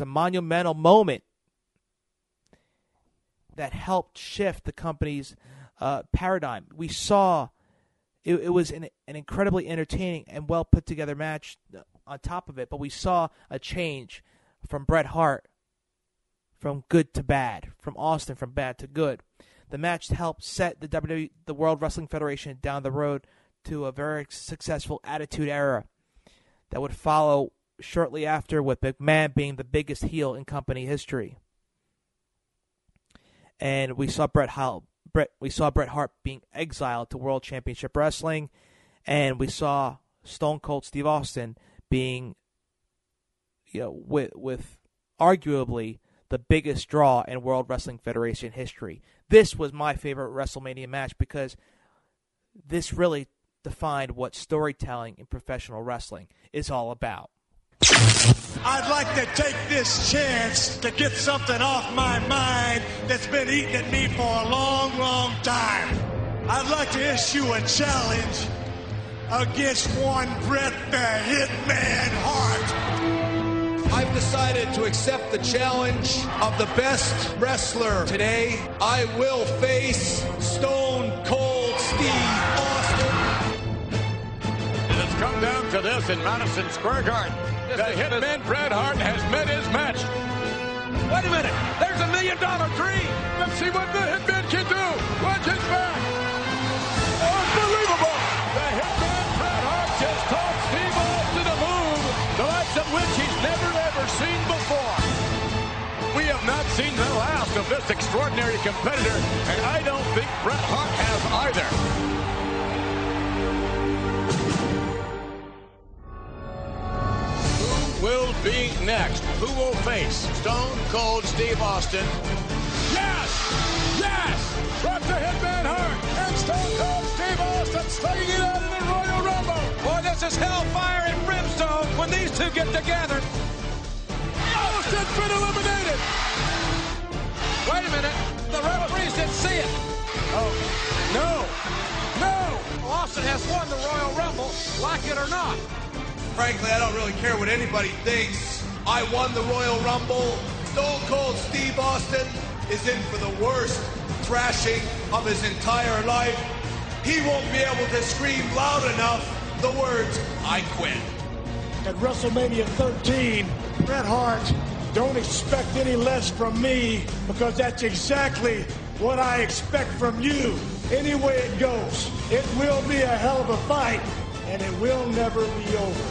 a monumental moment that helped shift the company's paradigm. We saw it was an incredibly entertaining and well put together match on top of it. But we saw a change from Bret Hart from good to bad, from Austin from bad to good. The match helped set the WWE, the World Wrestling Federation, down the road to a very successful Attitude Era that would follow shortly after, with McMahon being the biggest heel in company history. And we saw Bret Hart being exiled to World Championship Wrestling, and we saw Stone Cold Steve Austin being, with arguably the biggest draw in World Wrestling Federation history. This was my favorite WrestleMania match because this really defined what storytelling in professional wrestling is all about. I'd like to take this chance to get something off my mind that's been eating at me for a long, long time. I'd like to issue a challenge against one Bret the Hitman Hart. I've decided to accept the challenge of the best wrestler today. I will face Stone Cold Steve Austin. It has come down to this in Madison Square Garden. The Hitman Bret Hart has met his match. Wait a minute. There's $1 million tree. Let's see what the Hitman can do. Watch his back. Unbelievable. The Hitman Bret Hart just taught Steve Austin a move, the likes of which he's never, ever seen before. We have not seen the last of this extraordinary competitor, and I don't think Bret Hart has either. Will be next. Who will face Stone Cold Steve Austin? Yes! Yes! Bret the Hitman Hart and Stone Cold Steve Austin slugging it out in the Royal Rumble. Boy, this is hellfire and brimstone when these two get together. Austin's been eliminated. Wait a minute. The referees didn't see it. Oh, no. No! Austin has won the Royal Rumble, like it or not. Frankly, I don't really care what anybody thinks. I won the Royal Rumble. Stone Cold Steve Austin is in for the worst thrashing of his entire life. He won't be able to scream loud enough the words, I quit. At WrestleMania 13, Bret Hart, don't expect any less from me, because that's exactly what I expect from you. Any way it goes, it will be a hell of a fight, and it will never be over.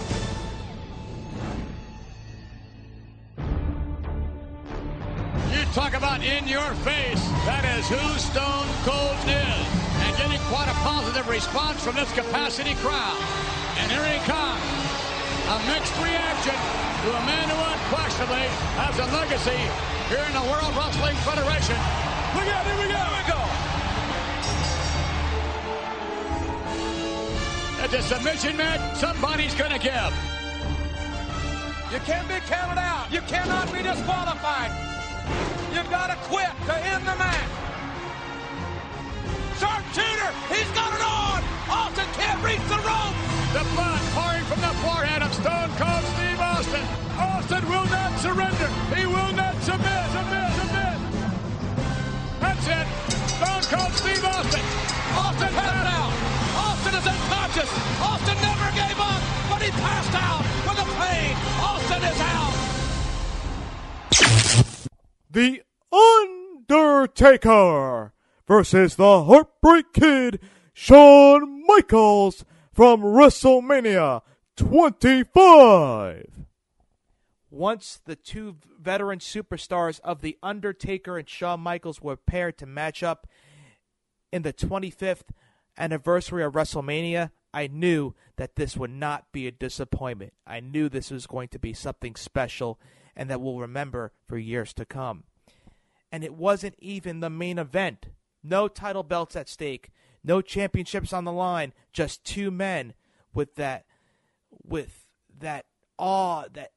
Talk about in your face. That is who Stone Cold is. And getting quite a positive response from this capacity crowd. And here he comes. A mixed reaction to a man who unquestionably has a legacy here in the World Wrestling Federation. Look out, here we go. Here we go. It's a submission match somebody's going to give. You can't be counted out. You cannot be disqualified. You've got to quit to end the match. Sharpshooter, he's got it on. Austin can't reach the rope. The butt pouring from the forehead of Stone Cold Steve Austin. Austin will not surrender. He will not submit. That's it. Stone Cold Steve Austin. Austin passed out. Austin is unconscious. Austin never gave up, but he passed out with a pain. Austin is out. The Undertaker versus the Heartbreak Kid, Shawn Michaels, from WrestleMania 25. Once the two veteran superstars of The Undertaker and Shawn Michaels were paired to match up in the 25th anniversary of WrestleMania, I knew that this would not be a disappointment. I knew this was going to be something special and that we'll remember for years to come. And it wasn't even the main event. No title belts at stake. No championships on the line, just two men with that awe, that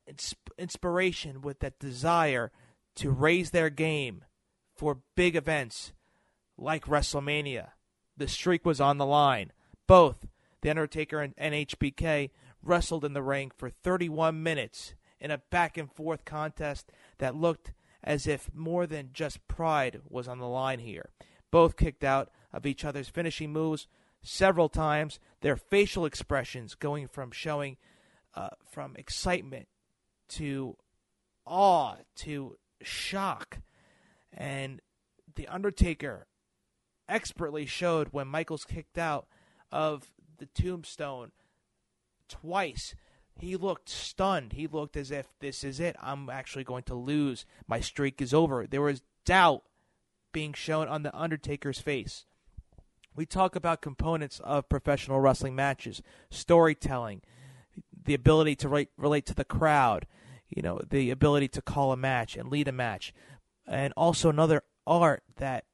inspiration, with that desire to raise their game for big events like WrestleMania. The streak was on the line. Both The Undertaker and NHBK wrestled in the ring for 31 minutes in a back-and-forth contest that looked as if more than just pride was on the line here. Both kicked out of each other's finishing moves several times, their facial expressions going from showing from excitement to awe to shock. And The Undertaker expertly showed when Michaels kicked out of the tombstone twice. He looked stunned. He looked as if, this is it. I'm actually going to lose. My streak is over. There was doubt being shown on The Undertaker's face. We talk about components of professional wrestling matches: storytelling, the ability to relate to the crowd, the ability to call a match and lead a match, and also another art that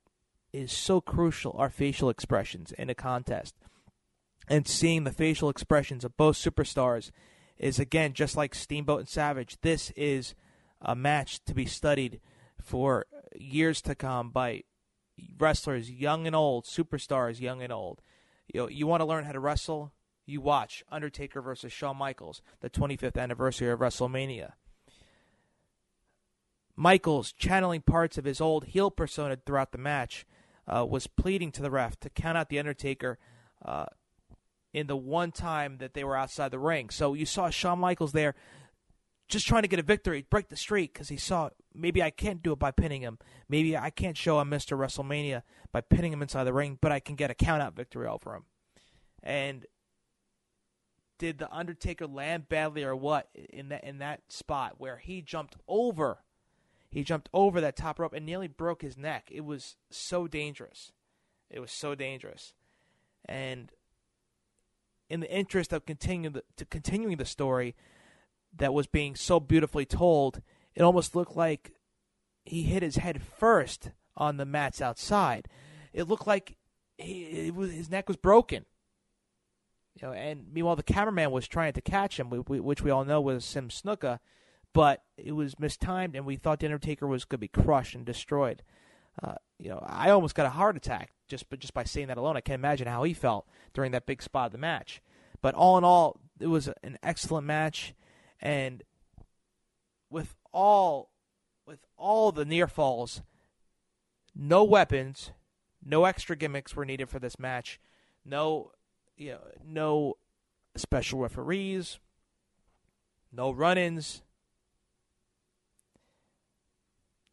is so crucial are facial expressions in a contest. And seeing the facial expressions of both superstars is, again, just like Steamboat and Savage, this is a match to be studied for years to come by wrestlers young and old, superstars young and old. You want to learn how to wrestle? You watch Undertaker versus Shawn Michaels, the 25th anniversary of WrestleMania. Michaels, channeling parts of his old heel persona throughout the match, was pleading to the ref to count out The Undertaker in the one time that they were outside the ring. So you saw Shawn Michaels there just trying to get a victory, break the streak, because he saw, maybe I can't do it by pinning him. Maybe I can't show him Mr. WrestleMania by pinning him inside the ring, but I can get a count-out victory over him. And did The Undertaker land badly or what in that spot where he jumped over? He jumped over that top rope and nearly broke his neck. It was so dangerous. It was so dangerous. And in the interest of continuing the story that was being so beautifully told, it almost looked like he hit his head first on the mats outside. It looked like his neck was broken. And meanwhile, the cameraman was trying to catch him, which we all know was Sim Snuka, but it was mistimed, and we thought The Undertaker was going to be crushed and destroyed. I almost got a heart attack just by saying that alone. I can't imagine how he felt during that big spot of the match. But all in all, it was an excellent match, and with all the near falls, no weapons, no extra gimmicks were needed for this match. No special referees, no run-ins.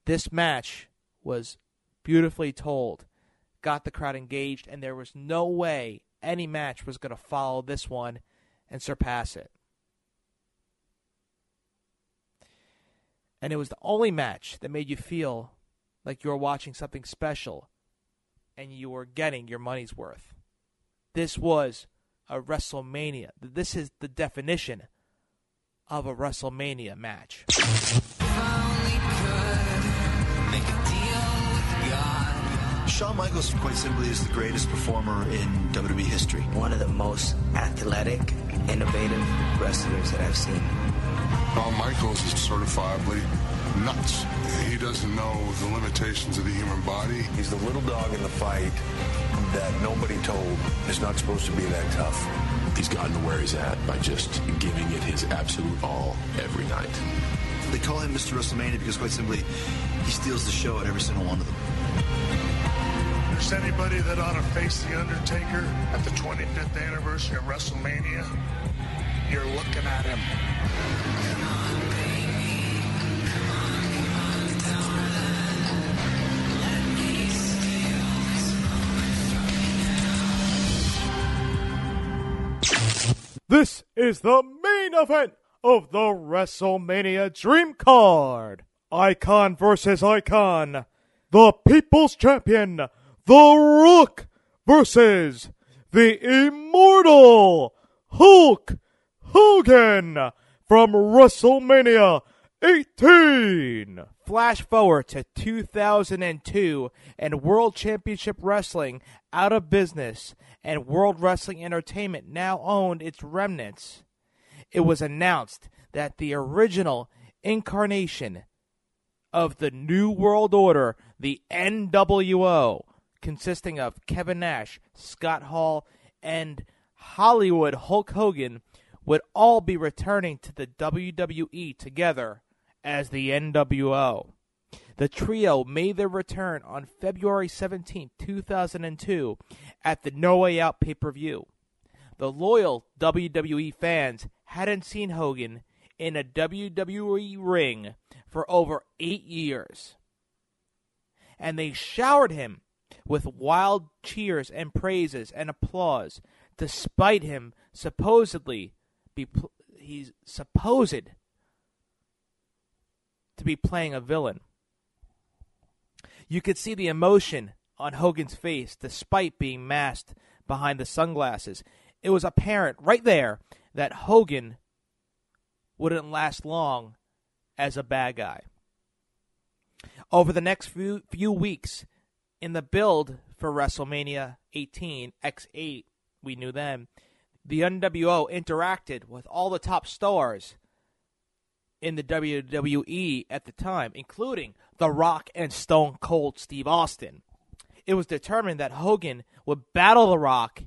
This match was beautifully told, got the crowd engaged, and there was no way any match was going to follow this one and surpass it. And it was the only match that made you feel like you were watching something special and you were getting your money's worth. This was a WrestleMania. This is the definition of a WrestleMania match. Shawn Michaels, quite simply, is the greatest performer in WWE history. One of the most athletic, innovative wrestlers that I've seen. Shawn Michaels is certifiably nuts. He doesn't know the limitations of the human body. He's the little dog in the fight that nobody told is not supposed to be that tough. He's gotten to where he's at by just giving it his absolute all every night. They call him Mr. WrestleMania because, quite simply, he steals the show at every single one of them. If there's anybody that ought to face The Undertaker at the 25th anniversary of WrestleMania, you're looking at him. This is the main event of the WrestleMania Dream Card. Icon versus Icon. The People's Champion. The Rock versus the Immortal Hulk Hogan from WrestleMania 18. Flash forward to 2002 and World Championship Wrestling out of business and World Wrestling Entertainment now owned its remnants. It was announced that the original incarnation of the New World Order, the NWO, consisting of Kevin Nash, Scott Hall, and Hollywood Hulk Hogan, would all be returning to the WWE together as the NWO. The trio made their return on February 17, 2002 at the No Way Out pay-per-view. The loyal WWE fans hadn't seen Hogan in a WWE ring for over 8 years, and they showered him with wild cheers and praises and applause, despite him supposed to be playing a villain. You could see the emotion on Hogan's face despite being masked behind the sunglasses. It was apparent right there that Hogan wouldn't last long as a bad guy. Over the next few weeks in the build for WrestleMania 18, X8, we knew then, the NWO interacted with all the top stars in the WWE at the time, including The Rock and Stone Cold Steve Austin. It was determined that Hogan would battle The Rock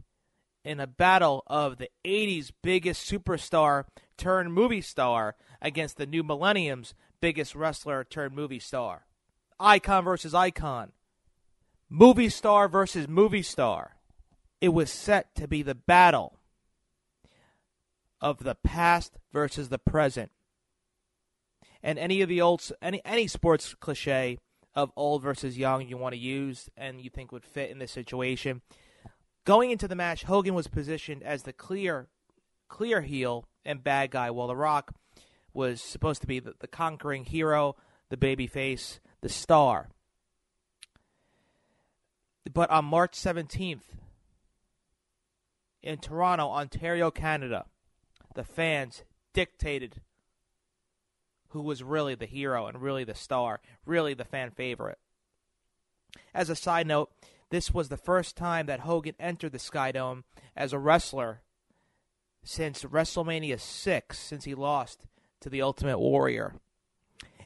in a battle of the 80s biggest superstar turned movie star against the new millennium's biggest wrestler turned movie star. Icon versus icon. Movie star versus movie star. It was set to be the battle of the past versus the present. And any of the old, any sports cliche of old versus young you want to use and you think would fit in this situation. Going into the match, Hogan was positioned as the clear heel and bad guy, while The Rock was supposed to be the conquering hero, the babyface, the star. But on March 17th, in Toronto, Ontario, Canada, the fans dictated who was really the hero and really the star, really the fan favorite. As a side note, this was the first time that Hogan entered the Skydome as a wrestler since WrestleMania 6, since he lost to the Ultimate Warrior.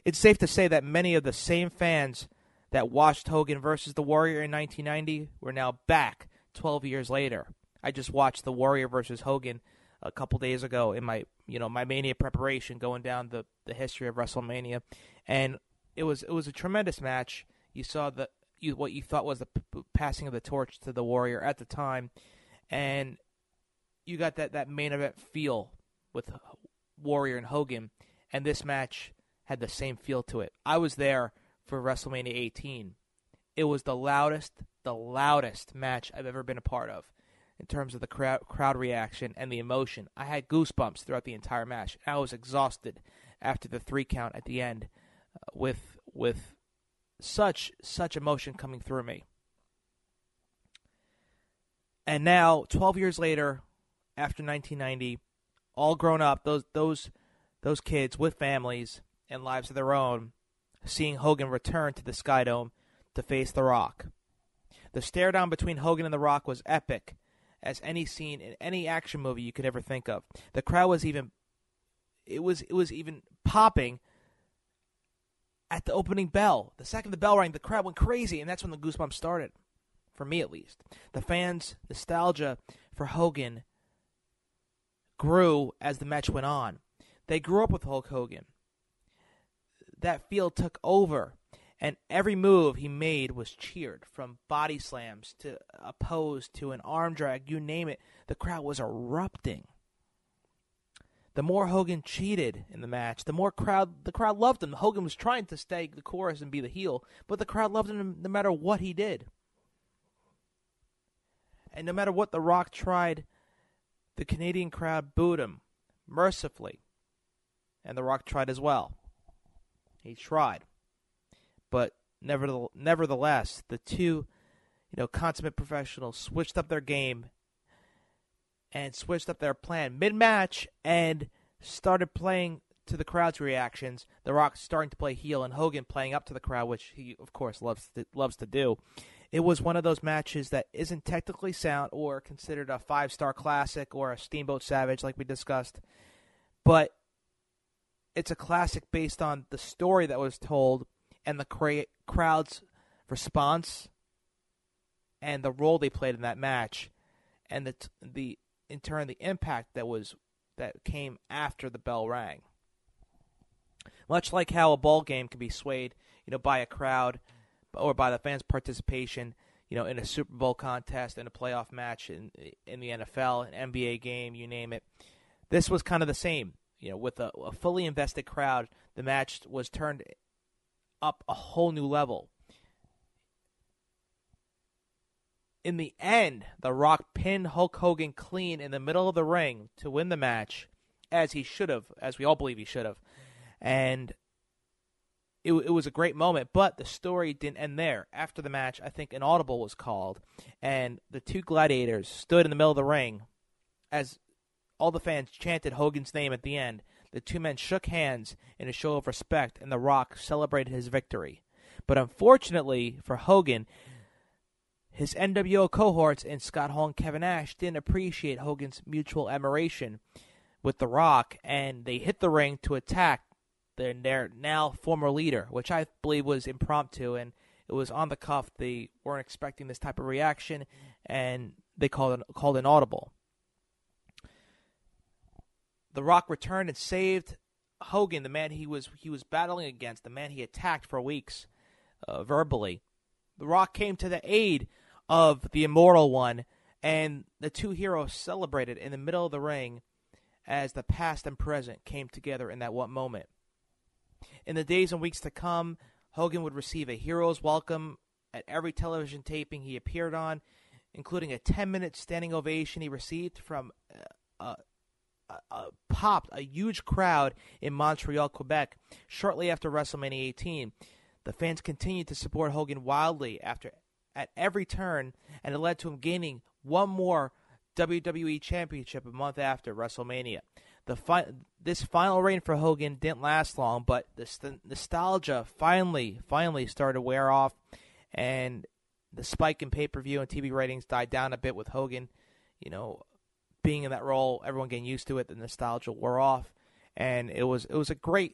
It's safe to say that many of the same fans that watched Hogan versus the Warrior in 1990 were now back 12 years later. I just watched the Warrior versus Hogan a couple days ago in my Mania preparation, going down the history of WrestleMania, and it was a tremendous match. You saw what you thought was the passing of the torch to the Warrior at the time, and you got that main event feel with Warrior and Hogan, and this match had the same feel to it. I was there for WrestleMania 18. It was the loudest match I've ever been a part of in terms of the crowd reaction and the emotion. I had goosebumps throughout the entire match. I was exhausted after the 3 count at the end with such emotion coming through me. And now, 12 years later, after 1990, all grown up, those kids with families and lives of their own, seeing Hogan return to the Skydome to face The Rock. The stare down between Hogan and The Rock was epic, as any scene in any action movie you could ever think of. The crowd was even it was even popping at the opening bell. The second the bell rang, the crowd went crazy, and that's when the goosebumps started, for me at least. The fans' nostalgia for Hogan grew as the match went on. They grew up with Hulk Hogan. That feel took over, and every move he made was cheered, from body slams to a pose to an arm drag, you name it. The crowd was erupting. The more Hogan cheated in the match, the crowd loved him. Hogan was trying to stay the course and be the heel, but the crowd loved him no matter what he did. And no matter what The Rock tried, the Canadian crowd booed him mercifully. And The Rock tried as well. He tried. But nevertheless, the two consummate professionals switched up their game and switched up their plan mid-match and started playing to the crowd's reactions. The Rock starting to play heel and Hogan playing up to the crowd, which he, of course, loves to do. It was one of those matches that isn't technically sound or considered a five-star classic or a Steamboat Savage like we discussed, but it's a classic based on the story that was told and the crowd's response and the role they played in that match and the impact that came after the bell rang. Much like how a ball game can be swayed, by a crowd or by the fans' participation, in a Super Bowl contest and a playoff match in the NFL, an NBA game, you name it. This was kind of the same. With a fully invested crowd, the match was turned up a whole new level. In the end, The Rock pinned Hulk Hogan clean in the middle of the ring to win the match, as he should have, as we all believe he should have. And it was a great moment, but the story didn't end there. After the match, I think an audible was called, and the two gladiators stood in the middle of the ring as all the fans chanted Hogan's name at the end. The two men shook hands in a show of respect, and The Rock celebrated his victory. But unfortunately for Hogan, his NWO cohorts in Scott Hall and Kevin Nash didn't appreciate Hogan's mutual admiration with The Rock, and they hit the ring to attack their now former leader, which I believe was impromptu, and it was on the cuff. They weren't expecting this type of reaction, and they called an audible. The Rock returned and saved Hogan, the man he was battling against, the man he attacked for weeks verbally. The Rock came to the aid of the Immortal One, and the two heroes celebrated in the middle of the ring as the past and present came together in that one moment. In the days and weeks to come, Hogan would receive a hero's welcome at every television taping he appeared on, including a 10-minute standing ovation he received from a huge crowd in Montreal, Quebec, shortly after WrestleMania 18. The fans continued to support Hogan wildly at every turn, and it led to him gaining one more WWE Championship a month after WrestleMania. This final reign for Hogan didn't last long, but the nostalgia finally started to wear off, and the spike in pay-per-view and TV ratings died down a bit with Hogan. Being in that role, everyone getting used to it, the nostalgia wore off, and it was a great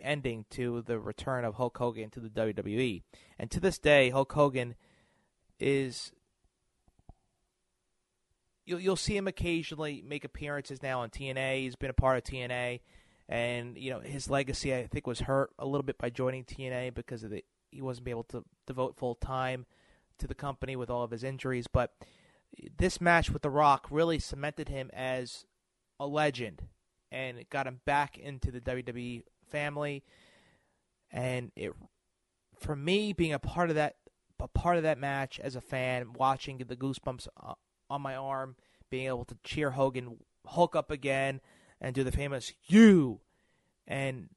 ending to the return of Hulk Hogan to the WWE. And to this day, Hulk Hogan is... You'll see him occasionally make appearances now on TNA. He's been a part of TNA, and his legacy, I think, was hurt a little bit by joining TNA because of he wasn't able to devote full time to the company with all of his injuries. But this match with The Rock really cemented him as a legend, and it got him back into the WWE family. And for me, being a part of that match as a fan, watching the goosebumps on my arm, being able to cheer Hogan Hulk up again and do the famous "you" and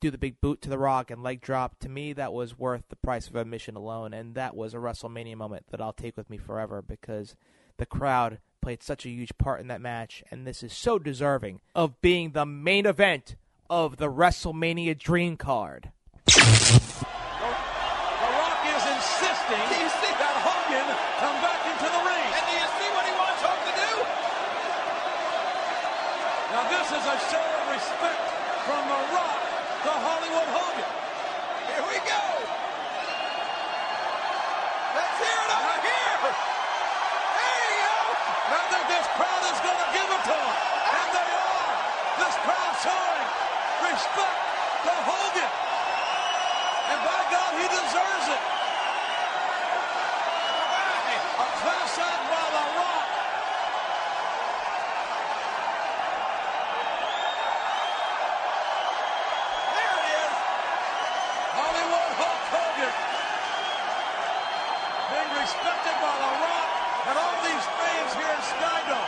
do the big boot to The Rock and leg drop, to me that was worth the price of admission alone, and that was a WrestleMania moment that I'll take with me forever because the crowd played such a huge part in that match, and this is so deserving of being the main event of the WrestleMania Dream Card. The Rock is insisting that Hogan come back into the ring. And do you see what he wants Hulk to do? Now this is a show of respect. respect from The Rock to Hollywood Hogan. Here we go. Let's hear it over here. There you go. I think this crowd is going to give it to him. And they are. This crowd showing respect to Hogan. And by God, he deserves it. A class act by The Rock. There it is. Hollywood Hulk Hogan. Being respected by The Rock and all these fans here in Skydome.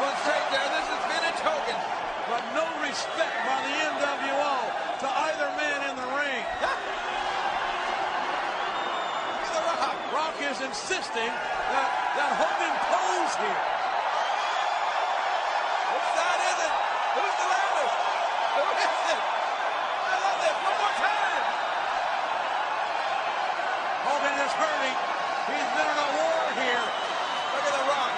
Everyone's right there. This is vintage Hogan. But no respect by the NWO to either man in the ring. Rock is insisting that Hogan pose here. Which side is it? Who's the loudest? Who is it? I love this. One more time. Hogan is hurting. He's been in a war here. Look at The Rock.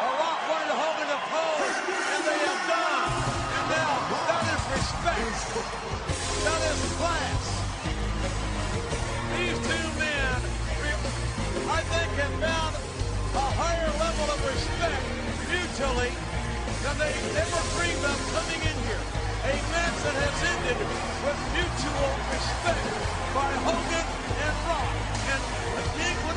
The Rock wanted Hogan to pose, and they have done. And now, that is respect. That is class. These two men, I think, have found a higher level of respect mutually than they ever dreamed of coming in here. A match that has ended with mutual respect by Hogan and Rock. And again,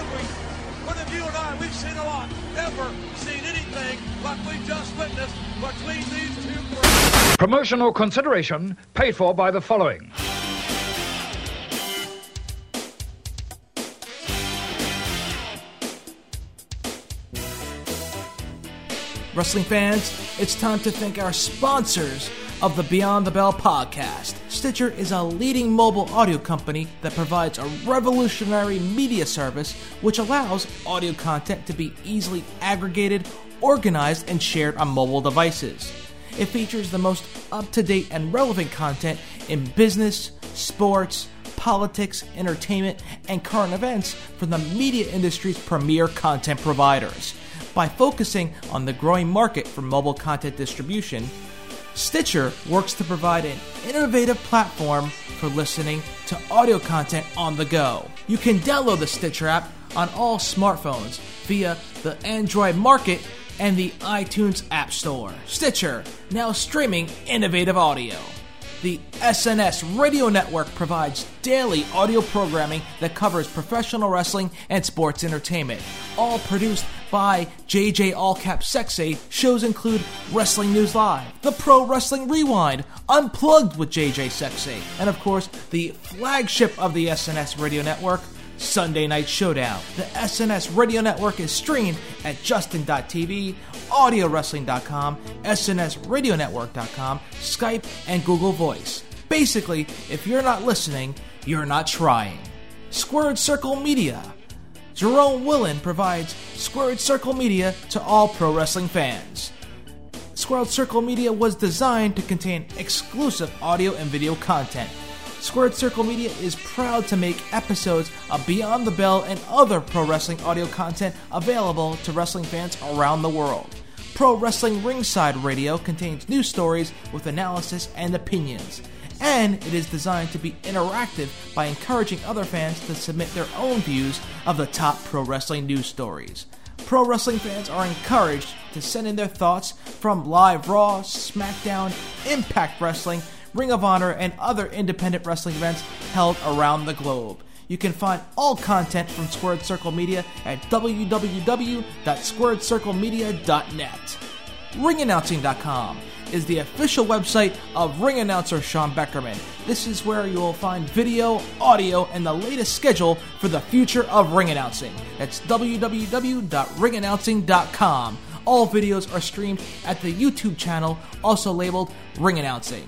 we've seen a lot. Never seen anything like we just witnessed between these two groups. Promotional consideration paid for by the following. Wrestling fans, it's time to thank our sponsors of the Beyond the Bell podcast. Stitcher is a leading mobile audio company that provides a revolutionary media service which allows audio content to be easily aggregated, organized, and shared on mobile devices. It features the most up-to-date and relevant content in business, sports, politics, entertainment, and current events from the media industry's premier content providers. By focusing on the growing market for mobile content distribution, Stitcher works to provide an innovative platform for listening to audio content on the go. You can download the Stitcher app on all smartphones via the Android Market and the iTunes App Store. Stitcher, now streaming innovative audio. The SNS Radio Network provides daily audio programming that covers professional wrestling and sports entertainment, all produced by JJ Allcap Sexay. Shows include Wrestling News Live, The Pro Wrestling Rewind, Unplugged with JJ Sexay, and of course, the flagship of the SNS Radio Network, Sunday Night Showdown. The SNS Radio Network is streamed at Justin.tv, AudioWrestling.com, SNSRadioNetwork.com, Skype, and Google Voice. Basically, if you're not listening, you're not trying. Squared Circle Media. Jerome Willen provides Squared Circle Media to all pro wrestling fans. Squared Circle Media was designed to contain exclusive audio and video content. Squared Circle Media is proud to make episodes of Beyond the Bell and other pro wrestling audio content available to wrestling fans around the world. Pro Wrestling Ringside Radio contains news stories with analysis and opinions, and it is designed to be interactive by encouraging other fans to submit their own views of the top pro wrestling news stories. Pro wrestling fans are encouraged to send in their thoughts from live Raw, SmackDown, Impact Wrestling, Ring of Honor, and other independent wrestling events held around the globe. You can find all content from Squared Circle Media at www.squaredcirclemedia.net. Ringannouncing.com is the official website of ring announcer Sean Beckerman. This is where you will find video, audio, and the latest schedule for the future of ring announcing. That's www.ringannouncing.com. All videos are streamed at the YouTube channel, also labeled Ring Announcing.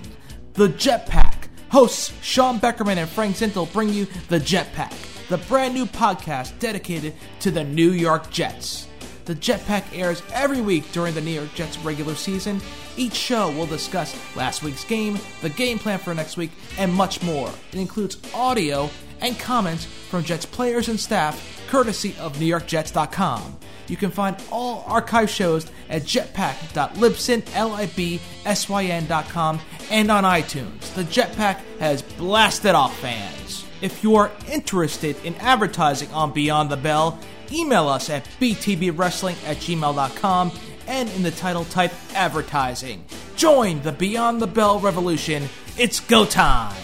The Jetpack. Hosts Sean Beckerman and Frank Zintel bring you The Jetpack, the brand new podcast dedicated to the New York Jets. The Jetpack airs every week during the New York Jets regular season. Each show will discuss last week's game, the game plan for next week, and much more. It includes audio and comments from Jets players and staff, courtesy of NewYorkJets.com. You can find all archive shows at jetpack.libsyn.com and on iTunes. The Jetpack has blasted off fans. If you are interested in advertising on Beyond the Bell, email us at btbwrestling@gmail.com and in the title type advertising. Join the Beyond the Bell revolution. It's go time.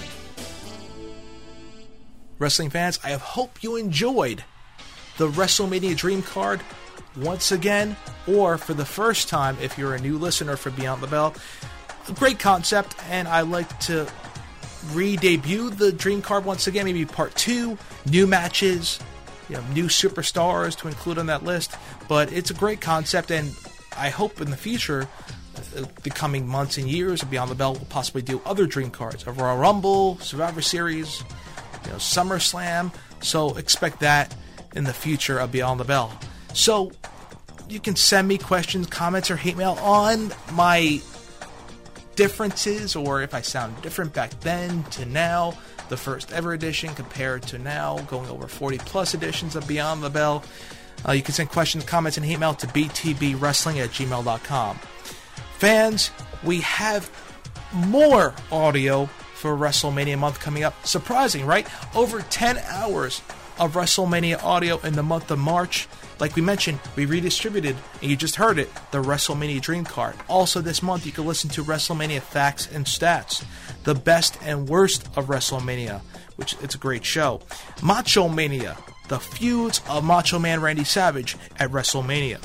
Wrestling fans, I hope you enjoyed the WrestleMania Dream Card once again, or for the first time if you're a new listener for Beyond the Bell. A great concept, and I like to re-debut the Dream Card once again, maybe part two, new matches, you know, new superstars to include on that list. But it's a great concept, and I hope in the future, the coming months and years, Beyond the Bell will possibly do other Dream Cards, a Royal Rumble, Survivor Series, you know, SummerSlam, so expect that in the future of Beyond the Bell. So, you can send me questions, comments, or hate mail on my differences, or if I sound different back then to now, the first ever edition compared to now, going over 40 plus editions of Beyond the Bell. You can send questions, comments, and hate mail to btbwrestling@gmail.com. Fans, we have more audio for WrestleMania month coming up. Surprising, right? Over 10 hours of WrestleMania audio in the month of March. Like we mentioned, we redistributed, and you just heard it, the WrestleMania Dream Card. Also this month, you can listen to WrestleMania Facts and Stats, the best and worst of WrestleMania, which it's a great show. Macho Mania, the feuds of Macho Man Randy Savage at WrestleMania.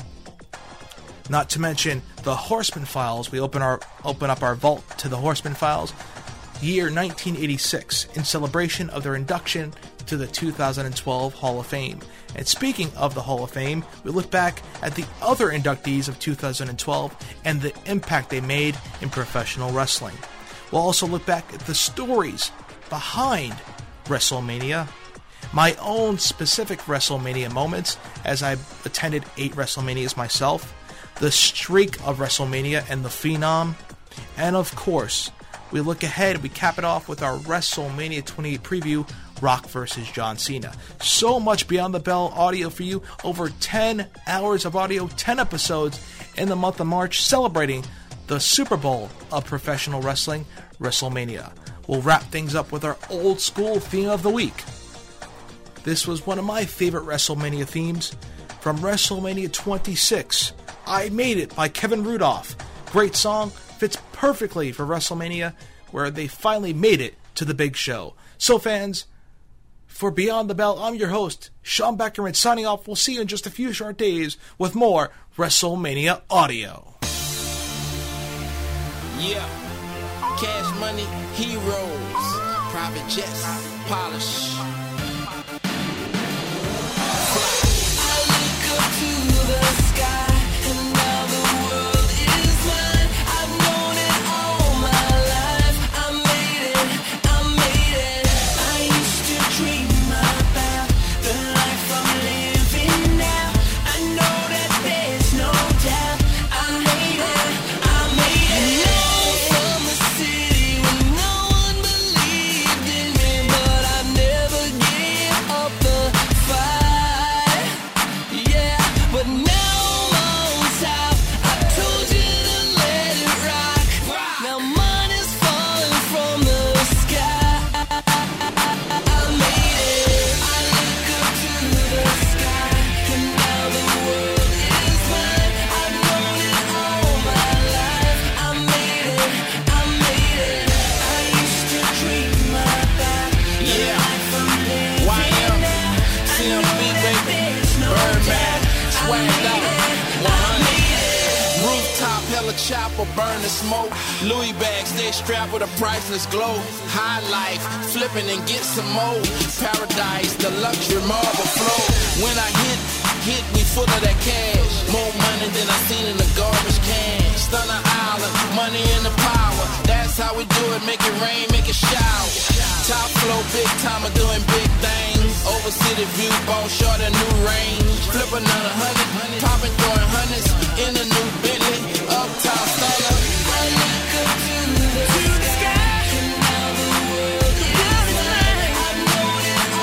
Not to mention the Horseman Files. We open up our vault to the Horseman Files, year 1986, in celebration of their induction to the 2012 Hall of Fame. And speaking of the Hall of Fame, we look back at the other inductees of 2012 and the impact they made in professional wrestling. We'll also look back at the stories behind WrestleMania, my own specific WrestleMania moments as I attended 8 WrestleManias myself, the streak of WrestleMania and the Phenom, and of course, we look ahead, we cap it off with our WrestleMania 28 preview, Rock versus John Cena. So much Beyond the Bell audio for you. Over 10 hours of audio, 10 episodes in the month of March, celebrating the Super Bowl of professional wrestling, WrestleMania. We'll wrap things up with our old school theme of the week. This was one of my favorite WrestleMania themes from WrestleMania 26. I Made It by Kevin Rudolph. Great song, fits perfectly for WrestleMania, where they finally made it to the big show. So fans, for Beyond the Bell, I'm your host, Sean Beckerman, signing off. We'll see you in just a few short days with more WrestleMania audio. Yeah, Cash Money, Heroes, Private Jets, Polish. I look up to the sky. Chopper, burn the smoke. Louis bags, they strapped with a priceless glow. High life, flipping and get some more. Paradise, the luxury marble flow. When I hit, we full of that cash. More money than I seen in the garbage can. Stunner island, money in the power. That's how we do it, make it rain, make it shower. Top flow, big timer, doing big things. Over city view, ball short a new range. Flip another 100, popping, throwing hundreds. In a new Bentley, uptown stunner. I look up to the sky, and now the world is mine. I know that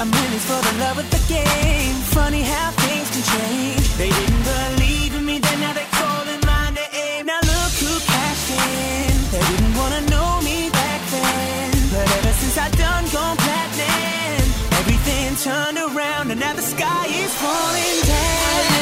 I'm in this for the love of the game. Funny how things can change. They didn't believe in me, then now they calling my name. Now look who cashed in. They didn't wanna know me back then, but ever since I done gone platinum, everything turned around and now the sky is falling down, down.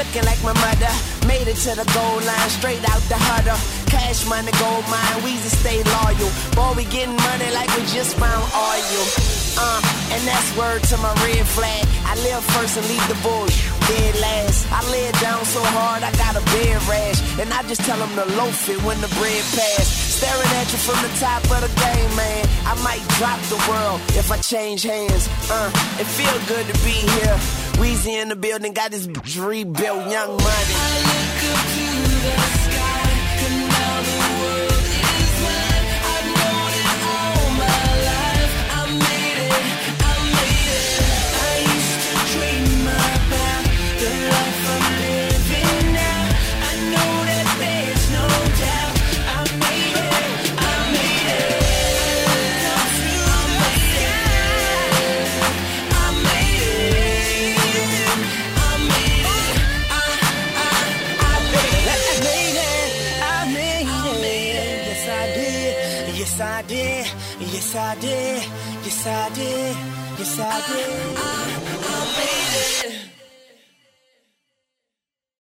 Looking like my mother, made it to the goal line, straight out the huddle. Cash money, gold mine, we just stay loyal. Boy, we getting money like we just found oil. And that's word to my red flag. I live first and leave the bush dead last. I lay it down so hard, I got a bed rash. And I just tell them to loaf it when the bread pass. Staring at you from the top of the game, man. I might drop the world if I change hands. It feel good to be here. Weezy in the building, got this rebuilt Young Money. I look up to the sky. Yes, I did. Yes, I did. Yes, I did.